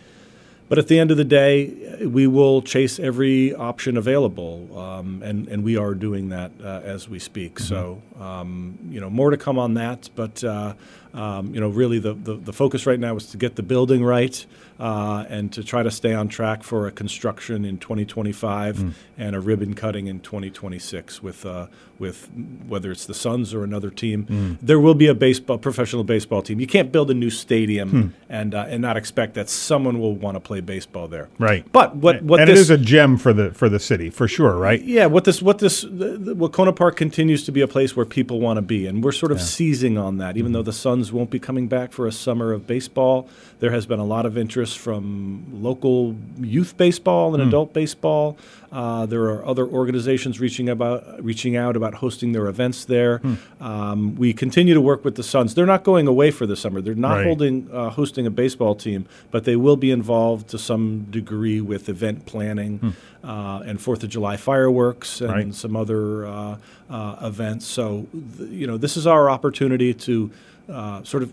But at the end of the day, we will chase every option available, um, and, and we are doing that uh, as we speak. Mm-hmm. So, um, you know, more to come on that. But, uh, um, you know, really the, the, the focus right now is to get the building right uh, and to try to stay on track for a construction in twenty twenty-five mm. and a ribbon cutting in twenty twenty-six with uh, with whether it's the Suns or another team. Mm. There will be a baseball professional baseball team. You can't build a new stadium mm. and uh, and not expect that someone will want to play baseball there, right? But what what and this, it is a gem for the for the city for sure, right? Yeah. What this what this the, the Wahconah Park continues to be a place where people want to be, and we're sort of yeah. seizing on that. Even mm-hmm. though the Suns won't be coming back for a summer of baseball, there has been a lot of interest. players from local youth baseball and mm. adult baseball. Uh, there are other organizations reaching about reaching out about hosting their events there. Mm. Um, we continue to work with the Suns. They're not going away for the summer. They're not right. holding uh, hosting a baseball team, but they will be involved to some degree with event planning mm. uh, and Fourth of July fireworks and right. some other uh, uh, events. So, th- you know, this is our opportunity to Uh, sort of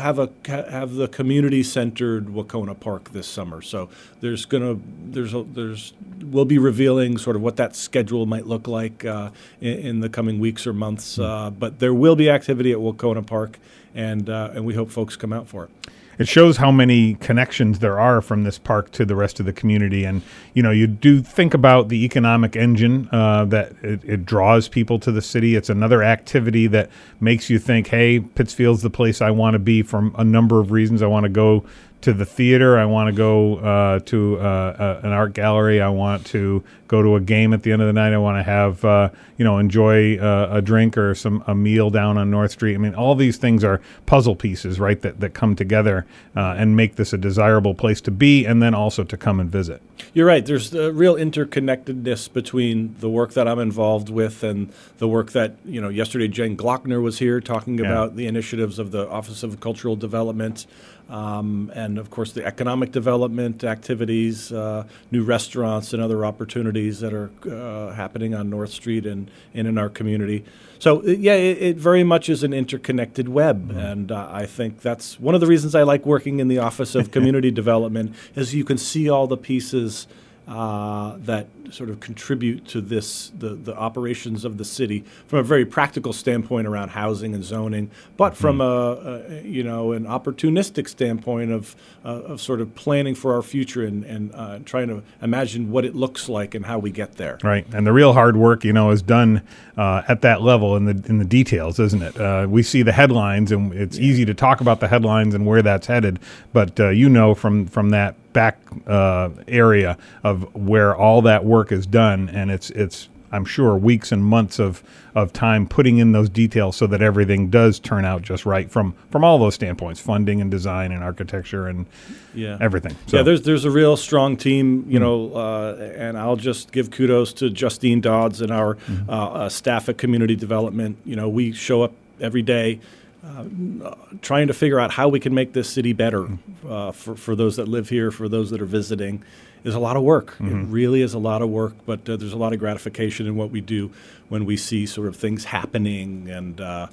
have a have the community-centered Wahconah Park this summer. So there's gonna there's a, there's we'll be revealing sort of what that schedule might look like uh, in, in the coming weeks or months. Uh, but there will be activity at Wahconah Park, and uh, and we hope folks come out for it. It shows how many connections there are from this park to the rest of the community. And, you know, you do think about the economic engine uh, that it, it draws people to the city. It's another activity that makes you think, hey, Pittsfield's the place I want to be for a number of reasons. I want to go to the theater. I want to go uh, to uh, a, an art gallery. I want to go to a game at the end of the night. I want to have, uh, you know, enjoy uh, a drink or some a meal down on North Street. I mean, all these things are puzzle pieces, right, that, that come together uh, and make this a desirable place to be and then also to come and visit. You're right. There's a real interconnectedness between the work that I'm involved with and the work that, you know, yesterday Jen Glockner was here talking yeah. about the initiatives of the Office of Cultural Development. Um, and, of course, the economic development activities, uh, new restaurants and other opportunities that are uh, happening on North Street and, and in our community. So, yeah, it, it very much is an interconnected web, mm-hmm. and uh, I think that's one of the reasons I like working in the Office of Community Development is you can see all the pieces Uh, that sort of contribute to this the, the operations of the city from a very practical standpoint around housing and zoning, but mm-hmm. from a, a you know an opportunistic standpoint of uh, of sort of planning for our future and and uh, trying to imagine what it looks like and how we get there. Right, and the real hard work you know is done uh, at that level in the in the details, isn't it? Uh, we see the headlines, and it's yeah. easy to talk about the headlines and where that's headed, but uh, you know from from that. back uh, area of where all that work is done, and it's it's I'm sure weeks and months of of time putting in those details so that everything does turn out just right from from all those standpoints, funding and design and architecture and yeah. everything. So. Yeah, there's there's a real strong team, you mm-hmm. know, uh, and I'll just give kudos to Justine Dodds and our mm-hmm. uh, uh, staff at Community Development. You know, we show up every day Uh, trying to figure out how we can make this city better uh, for, for those that live here, for those that are visiting, is a lot of work. Mm-hmm. It really is a lot of work, but uh, there's a lot of gratification in what we do when we see sort of things happening and uh,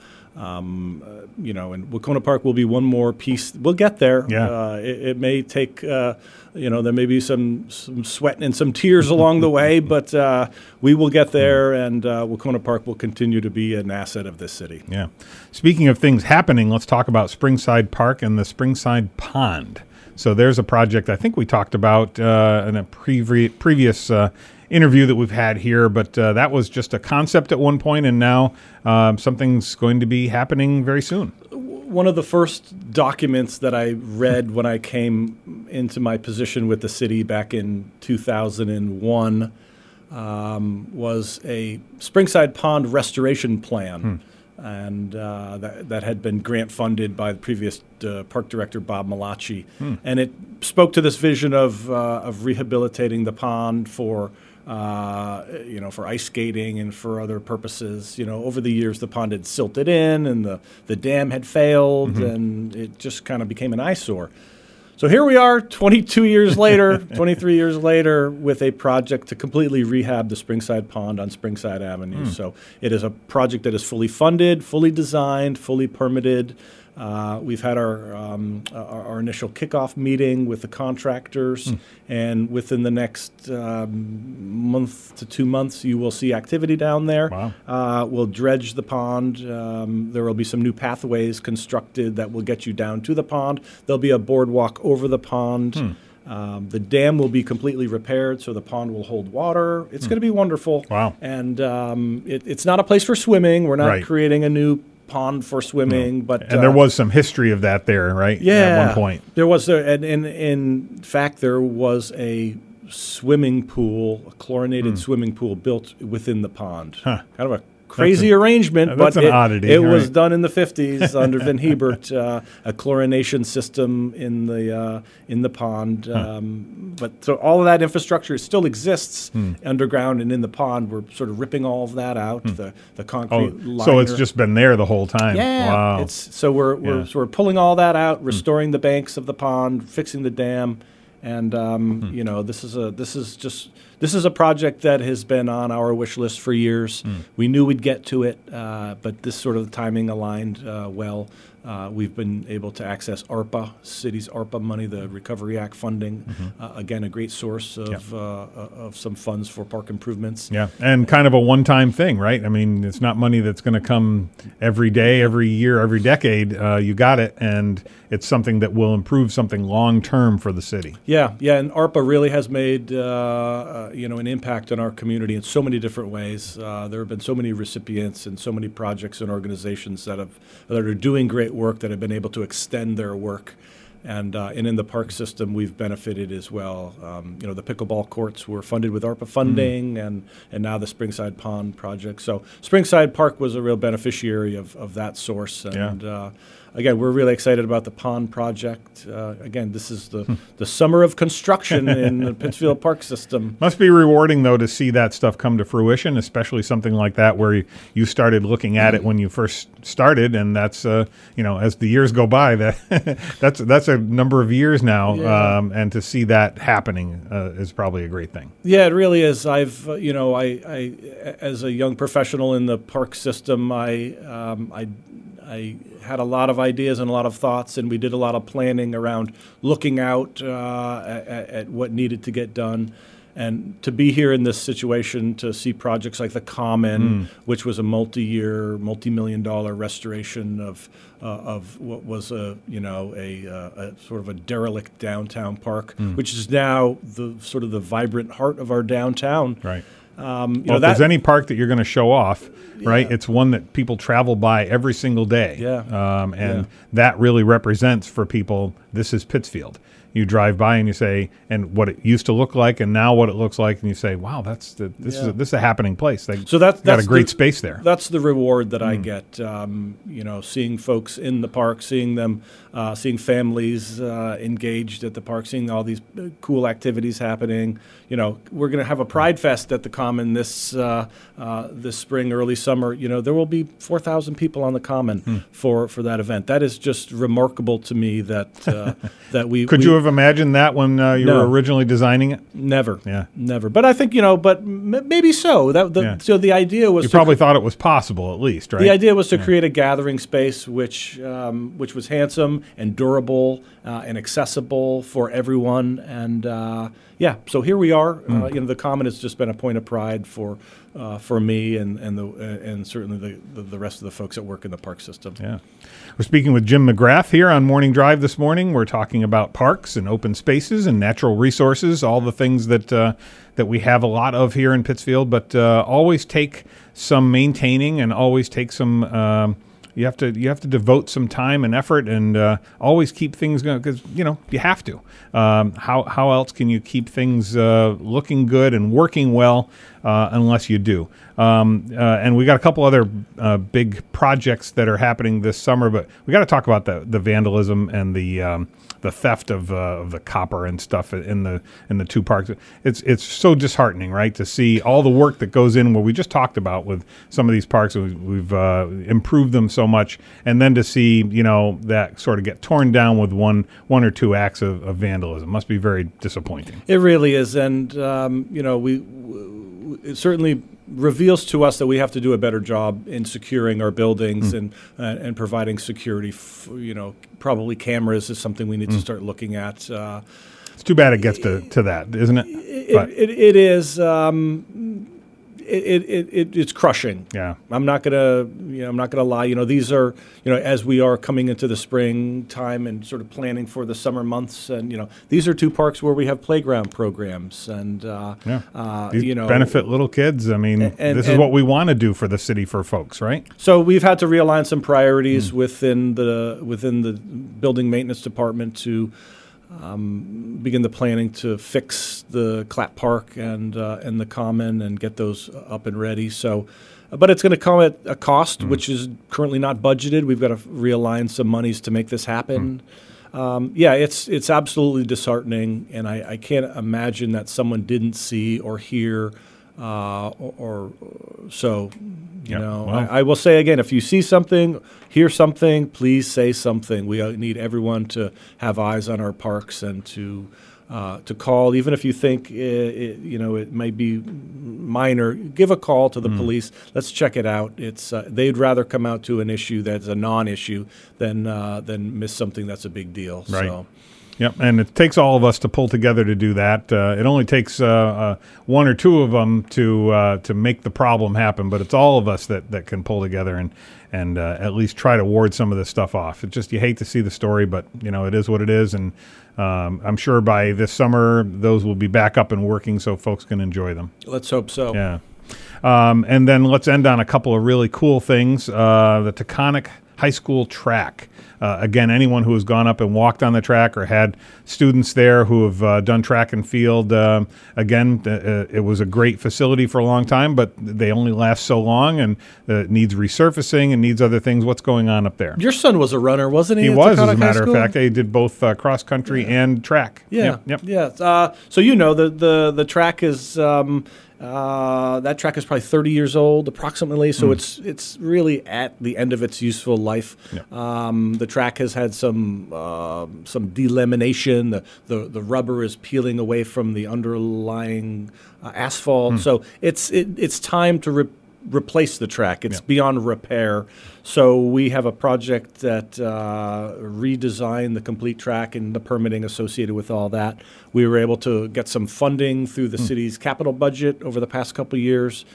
Um, uh, you know, and Wahconah Park will be one more piece. We'll get there. Yeah. Uh, it, it may take, uh, you know, there may be some, some sweat and some tears along the way, but uh, we will get there, and uh, Wahconah Park will continue to be an asset of this city. Yeah. Speaking of things happening, let's talk about Springside Park and the Springside Pond. So there's a project I think we talked about uh, in a previ- previous uh, interview that we've had here, but uh, that was just a concept at one point, and now um, something's going to be happening very soon. One of the first documents that I read when I came into my position with the city back in two thousand one um, was a Springside Pond restoration plan. Hmm. And uh, that, that had been grant-funded by the previous uh, park director, Bob Malachi. Hmm. And it spoke to this vision of uh, of rehabilitating the pond for, uh, you know, for ice skating and for other purposes. You know, over the years, the pond had silted in, and the, the dam had failed, mm-hmm. and it just kind of became an eyesore. So here we are twenty-two years later, twenty-three years later, with a project to completely rehab the Springside Pond on Springside Avenue. Mm. So it is a project that is fully funded, fully designed, fully permitted. Uh, we've had our, um, our our initial kickoff meeting with the contractors, mm. and within the next um, month to two months, you will see activity down there. Wow. Uh, we'll dredge the pond. Um, there will be some new pathways constructed that will get you down to the pond. There'll be a boardwalk over the pond. Mm. Um, the dam will be completely repaired, so the pond will hold water. It's mm. going to be wonderful. Wow. And um, it, it's not a place for swimming. We're not right. creating a new pond for swimming, mm. but and uh, there was some history of that there, right? Yeah, at one point there was, a, and in in fact there was a swimming pool, a chlorinated mm. swimming pool built within the pond, huh. kind of a Crazy a, arrangement, but it, oddity, it right? was done in the fifties under Van Hebert, uh, a chlorination system in the uh, in the pond. Um, huh. But so all of that infrastructure still exists hmm. underground and in the pond. We're sort of ripping all of that out, hmm. the the concrete oh, liner. So it's just been there the whole time. Yeah. Wow. It's, so we're we're, yeah. so we're pulling all that out, restoring hmm. the banks of the pond, fixing the dam. And um, mm-hmm. you know, this is a this is just this is a project that has been on our wish list for years. Mm. We knew we'd get to it, uh, but this sort of timing aligned uh, well. Uh, we've been able to access ARPA, city's ARPA money, the Recovery Act funding. Mm-hmm. Uh, again, a great source of yeah. uh, of some funds for park improvements. Yeah, and kind of a one-time thing, right? I mean, it's not money that's going to come every day, every year, every decade. Uh, you got it, and it's something that will improve something long-term for the city. Yeah, yeah, and ARPA really has made uh, uh, you know an impact on our community in so many different ways. Uh, there have been so many recipients and so many projects and organizations that have that are doing great work that have been able to extend their work, and uh, and in the park system we've benefited as well. Um, you know, the pickleball courts were funded with ARPA funding, mm. and and now the Springside Pond project. So Springside Park was a real beneficiary of, of that source. And yeah. uh, again, we're really excited about the pond project. Uh, again, this is the, the summer of construction in the Pittsfield Park system. Must be rewarding, though, to see that stuff come to fruition, especially something like that where you, you started looking at it when you first started, and that's, uh, you know, as the years go by, that that's that's a number of years now, yeah. um, and to see that happening uh, is probably a great thing. Yeah, it really is. I've, uh, you know, I, I, as a young professional in the park system, I, um, I, I had a lot of ideas and a lot of thoughts, and we did a lot of planning around looking out uh, at, at what needed to get done. And to be here in this situation, to see projects like the Common, mm. which was a multi-year, multi-million dollar restoration of uh, of what was a you know a, a sort of a derelict downtown park, mm. which is now the sort of the vibrant heart of our downtown. Right. Um, you well, know, if that, there's any park that you're going to show off, yeah. right, it's one that people travel by every single day. Yeah. Um, and yeah. that really represents for people, this is Pittsfield. You drive by and you say, and what it used to look like and now what it looks like, and you say, wow, that's the, this, yeah. is a, this is a happening place. They so that's, got that's a great the, space there. That's the reward that mm. I get, um, you know, seeing folks in the park, seeing them, uh, seeing families uh, engaged at the park, seeing all these cool activities happening. You know, we're going to have a Pride Fest at the Common this uh, uh, this spring, early summer. You know, there will be four thousand people on the Common mm. for, for that event. That is just remarkable to me that, uh, that we – Could we, you have imagined that when uh, you no. were originally designing it? Never. Yeah. Never. But I think, you know, but m- maybe so. That the, yeah. So the idea was... You probably cre- thought it was possible at least, right? The idea was to yeah. create a gathering space which um, which was handsome and durable uh, and accessible for everyone. And, uh, yeah, so here we are. Mm. Uh, you know, the Common has just been a point of pride for uh, for me and and the uh, and certainly the, the, the rest of the folks that work in the park system. Yeah. We're speaking with Jim McGrath here on Morning Drive this morning. We're talking about parks and open spaces and natural resources, all the things that uh, that we have a lot of here in Pittsfield, but uh, always take some maintaining and always take some um, you have to you have to devote some time and effort and uh, always keep things going because you know you have to. Um, how how else can you keep things uh, looking good and working well uh, unless you do? Um, uh, and we got a couple other uh, big projects that are happening this summer, but we got to talk about the the vandalism and the um, the theft of, uh, of the copper and stuff in the in the two parks. It's it's so disheartening, right, to see all the work that goes in. What we just talked about with some of these parks, we've, we've uh, improved them so much, and then to see you know that sort of get torn down with one one or two acts of, of vandalism must be very disappointing. It really is, and um, you know we w- it certainly reveals to us that we have to do a better job in securing our buildings mm. and uh, and providing security. F- you know, probably cameras is something we need mm. to start looking at. Uh, it's too bad it gets to, to that, isn't it? It, it, it is. Um, It, it it it's crushing. Yeah, I'm not gonna you know I'm not gonna lie. You know these are you know as we are coming into the spring time and sort of planning for the summer months, and you know these are two parks where we have playground programs and uh, yeah. uh these you know benefit little kids. I mean, and, and, this is and, what we want to do for the city for folks, right? So we've had to realign some priorities mm. within the within the building maintenance department to. um, begin the planning to fix the Clap Park and uh, and the Common and get those up and ready. So, but it's going to come at a cost, mm. which is currently not budgeted. We've got to realign some monies to make this happen. Mm. Um, yeah, it's it's absolutely disheartening, and I, I can't imagine that someone didn't see or hear uh, or, or so. You yep. know, well, I, I will say again, if you see something, hear something, please say something. We need everyone to have eyes on our parks and to uh, to call, even if you think it, it, you know it may be minor. Give a call to the mm. police. Let's check it out. It's uh, they'd rather come out to an issue that's a non-issue than uh, than miss something that's a big deal. Right. So. Yep, and it takes all of us to pull together to do that. Uh, it only takes uh, uh, one or two of them to uh, to make the problem happen, but it's all of us that, that can pull together and and uh, at least try to ward some of this stuff off. It's just you hate to see the story, but you know it is what it is, and um, I'm sure by this summer those will be back up and working, so folks can enjoy them. Let's hope so. Yeah, um, and then let's end on a couple of really cool things. Uh, the Taconic High School track. Uh, again, anyone who has gone up and walked on the track or had students there who have uh, done track and field, uh, again, uh, it was a great facility for a long time, but they only last so long, and uh, it needs resurfacing and needs other things. What's going on up there? Your son was a runner, wasn't he? He was, as a matter of fact. He did both uh, cross country yeah. and track. Yeah, yep. yep. yeah. Uh, so you know the the the track is. Um, Uh, that track is probably thirty years old, approximately. So mm. it's it's really at the end of its useful life. Yeah. Um, the track has had some uh, some delamination. The, the the rubber is peeling away from the underlying uh, asphalt. Mm. So it's it, it's time to re- replace the track. It's yeah. beyond repair. So we have a project that uh, redesigned the complete track and the permitting associated with all that. We were able to get some funding through the mm. city's capital budget over the past couple of years.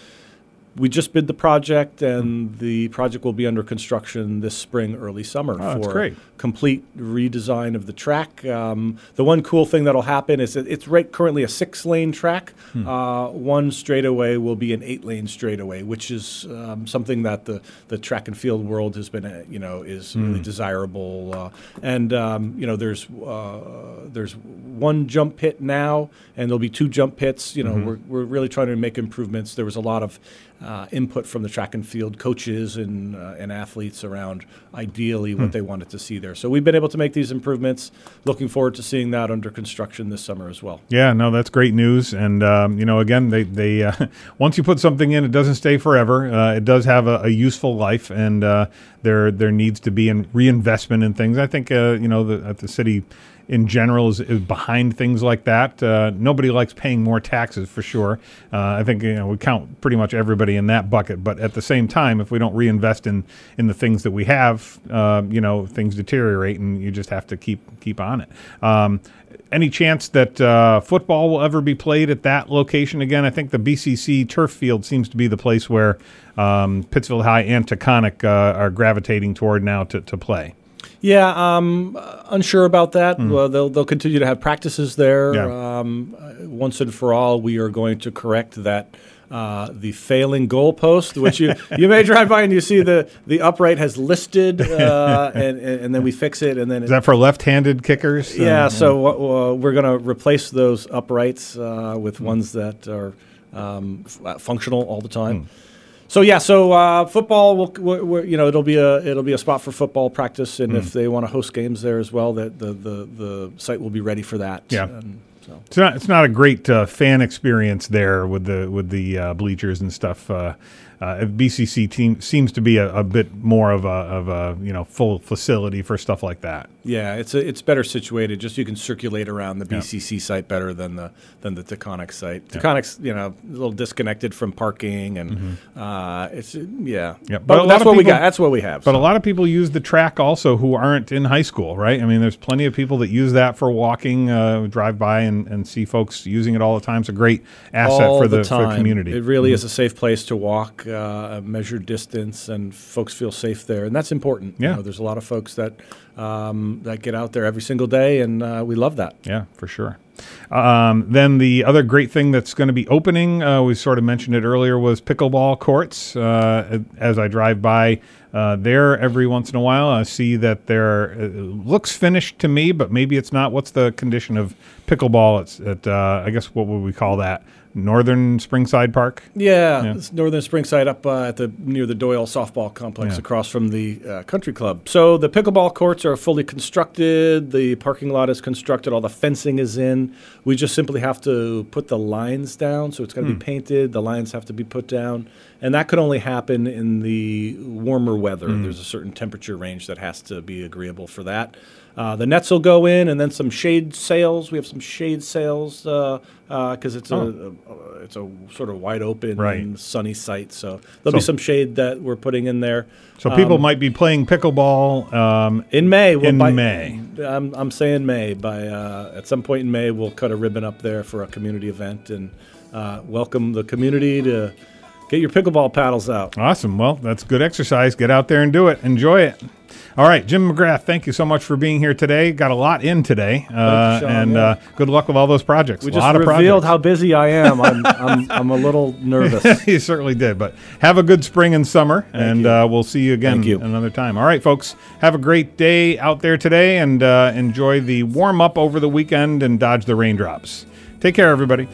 We just bid the project, and mm. the project will be under construction this spring, early summer oh, for a complete redesign of the track. Um, the one cool thing that'll happen is that it's right currently a six-lane track. Mm. Uh, one straightaway will be an eight-lane straightaway, which is um, something that the, the track and field world has been, uh, you know, is mm. really desirable. Uh, and um, you know, there's uh, there's one jump pit now, and there'll be two jump pits. You know, mm-hmm. we're we're really trying to make improvements. There was a lot of Uh, input from the track and field coaches and uh, and athletes around ideally what mm. they wanted to see there. So we've been able to make these improvements. Looking forward to seeing that under construction this summer as well. Yeah, no, that's great news. And um, you know, again, they they uh, once you put something in, it doesn't stay forever. Uh, it does have a, a useful life, and uh, there there needs to be in reinvestment in things. I think uh, you know the, the city in general is, is behind things like that. Uh, nobody likes paying more taxes, for sure. Uh, I think you know we count pretty much everybody in that bucket. But at the same time, if we don't reinvest in, in the things that we have, uh, you know, things deteriorate, and you just have to keep keep on it. Um, any chance that uh, football will ever be played at that location again? I think the B C C turf field seems to be the place where um, Pittsfield High and Taconic uh, are gravitating toward now to, to play. Yeah, um, unsure about that. Mm. Well, they'll they'll continue to have practices there. Yeah. Um, once and for all, we are going to correct that uh, the failing goalpost, which you, you may drive by and you see the, the upright has listed, uh, and, and then we fix it. And then is it, that for left-handed kickers? Yeah. Um, so uh, we're going to replace those uprights uh, with mm. ones that are um, f- functional all the time. Mm. So yeah, so uh, football will, we're, we're, you know, it'll be a it'll be a spot for football practice, and mm. if they want to host games there as well, that the, the the site will be ready for that. Yeah, and so it's not it's not a great uh, fan experience there with the with the uh, bleachers and stuff. Uh, uh, B C C team seems to be a, a bit more of a of a you know full facility for stuff like that. Yeah, it's a, it's better situated. Just you can circulate around the B C C yeah. site better than the than the Taconic site. Yeah. Taconic's you know a little disconnected from parking, and mm-hmm. uh, it's yeah. yeah. But, but that's what people, we got. That's what we have. But so. A lot of people use the track also who aren't in high school, right? I mean, there's plenty of people that use that for walking, uh, drive by, and, and see folks using it all the time. It's a great asset all for the, the for the community. It really mm-hmm. is a safe place to walk, uh, measure distance, and folks feel safe there, and that's important. Yeah, you know, there's a lot of folks that. Um, that get out there every single day, and uh, we love that. Yeah, for sure. Um, then the other great thing that's going to be opening, uh, we sort of mentioned it earlier, was pickleball courts. Uh, as I drive by uh, there every once in a while. I see that there it looks finished to me, but maybe it's not. What's the condition of pickleball? It's at uh, I guess what would we call that? Northern Springside Park? Yeah, yeah. It's Northern Springside up uh, at the near the Doyle softball complex yeah. across from the uh, country club. So the pickleball courts are fully constructed. The parking lot is constructed. All the fencing is in. We just simply have to put the lines down. So it's going to mm. be painted. The lines have to be put down. And that could only happen in the warmer weather. Mm. There's a certain temperature range that has to be agreeable for that. Uh, the nets will go in, and then some shade sails. We have some shade sails because uh, uh, it's oh. a, a it's a sort of wide open, right. sunny site. So there'll so, be some shade that we're putting in there. So um, people might be playing pickleball um, in May. We'll in by, May, I'm I'm saying May. By uh, at some point in May, we'll cut a ribbon up there for a community event and uh, welcome the community to get your pickleball paddles out. Awesome. Well, that's good exercise. Get out there and do it. Enjoy it. All right, Jim McGrath, thank you so much for being here today. Got a lot in today, uh, Sean, and yeah. uh, good luck with all those projects. We a just lot of revealed projects. How busy I am. I'm, I'm, I'm a little nervous. You certainly did, but have a good spring and summer, thank and uh, we'll see you again you. another time. All right, folks, have a great day out there today, and uh, enjoy the warm-up over the weekend and dodge the raindrops. Take care, everybody.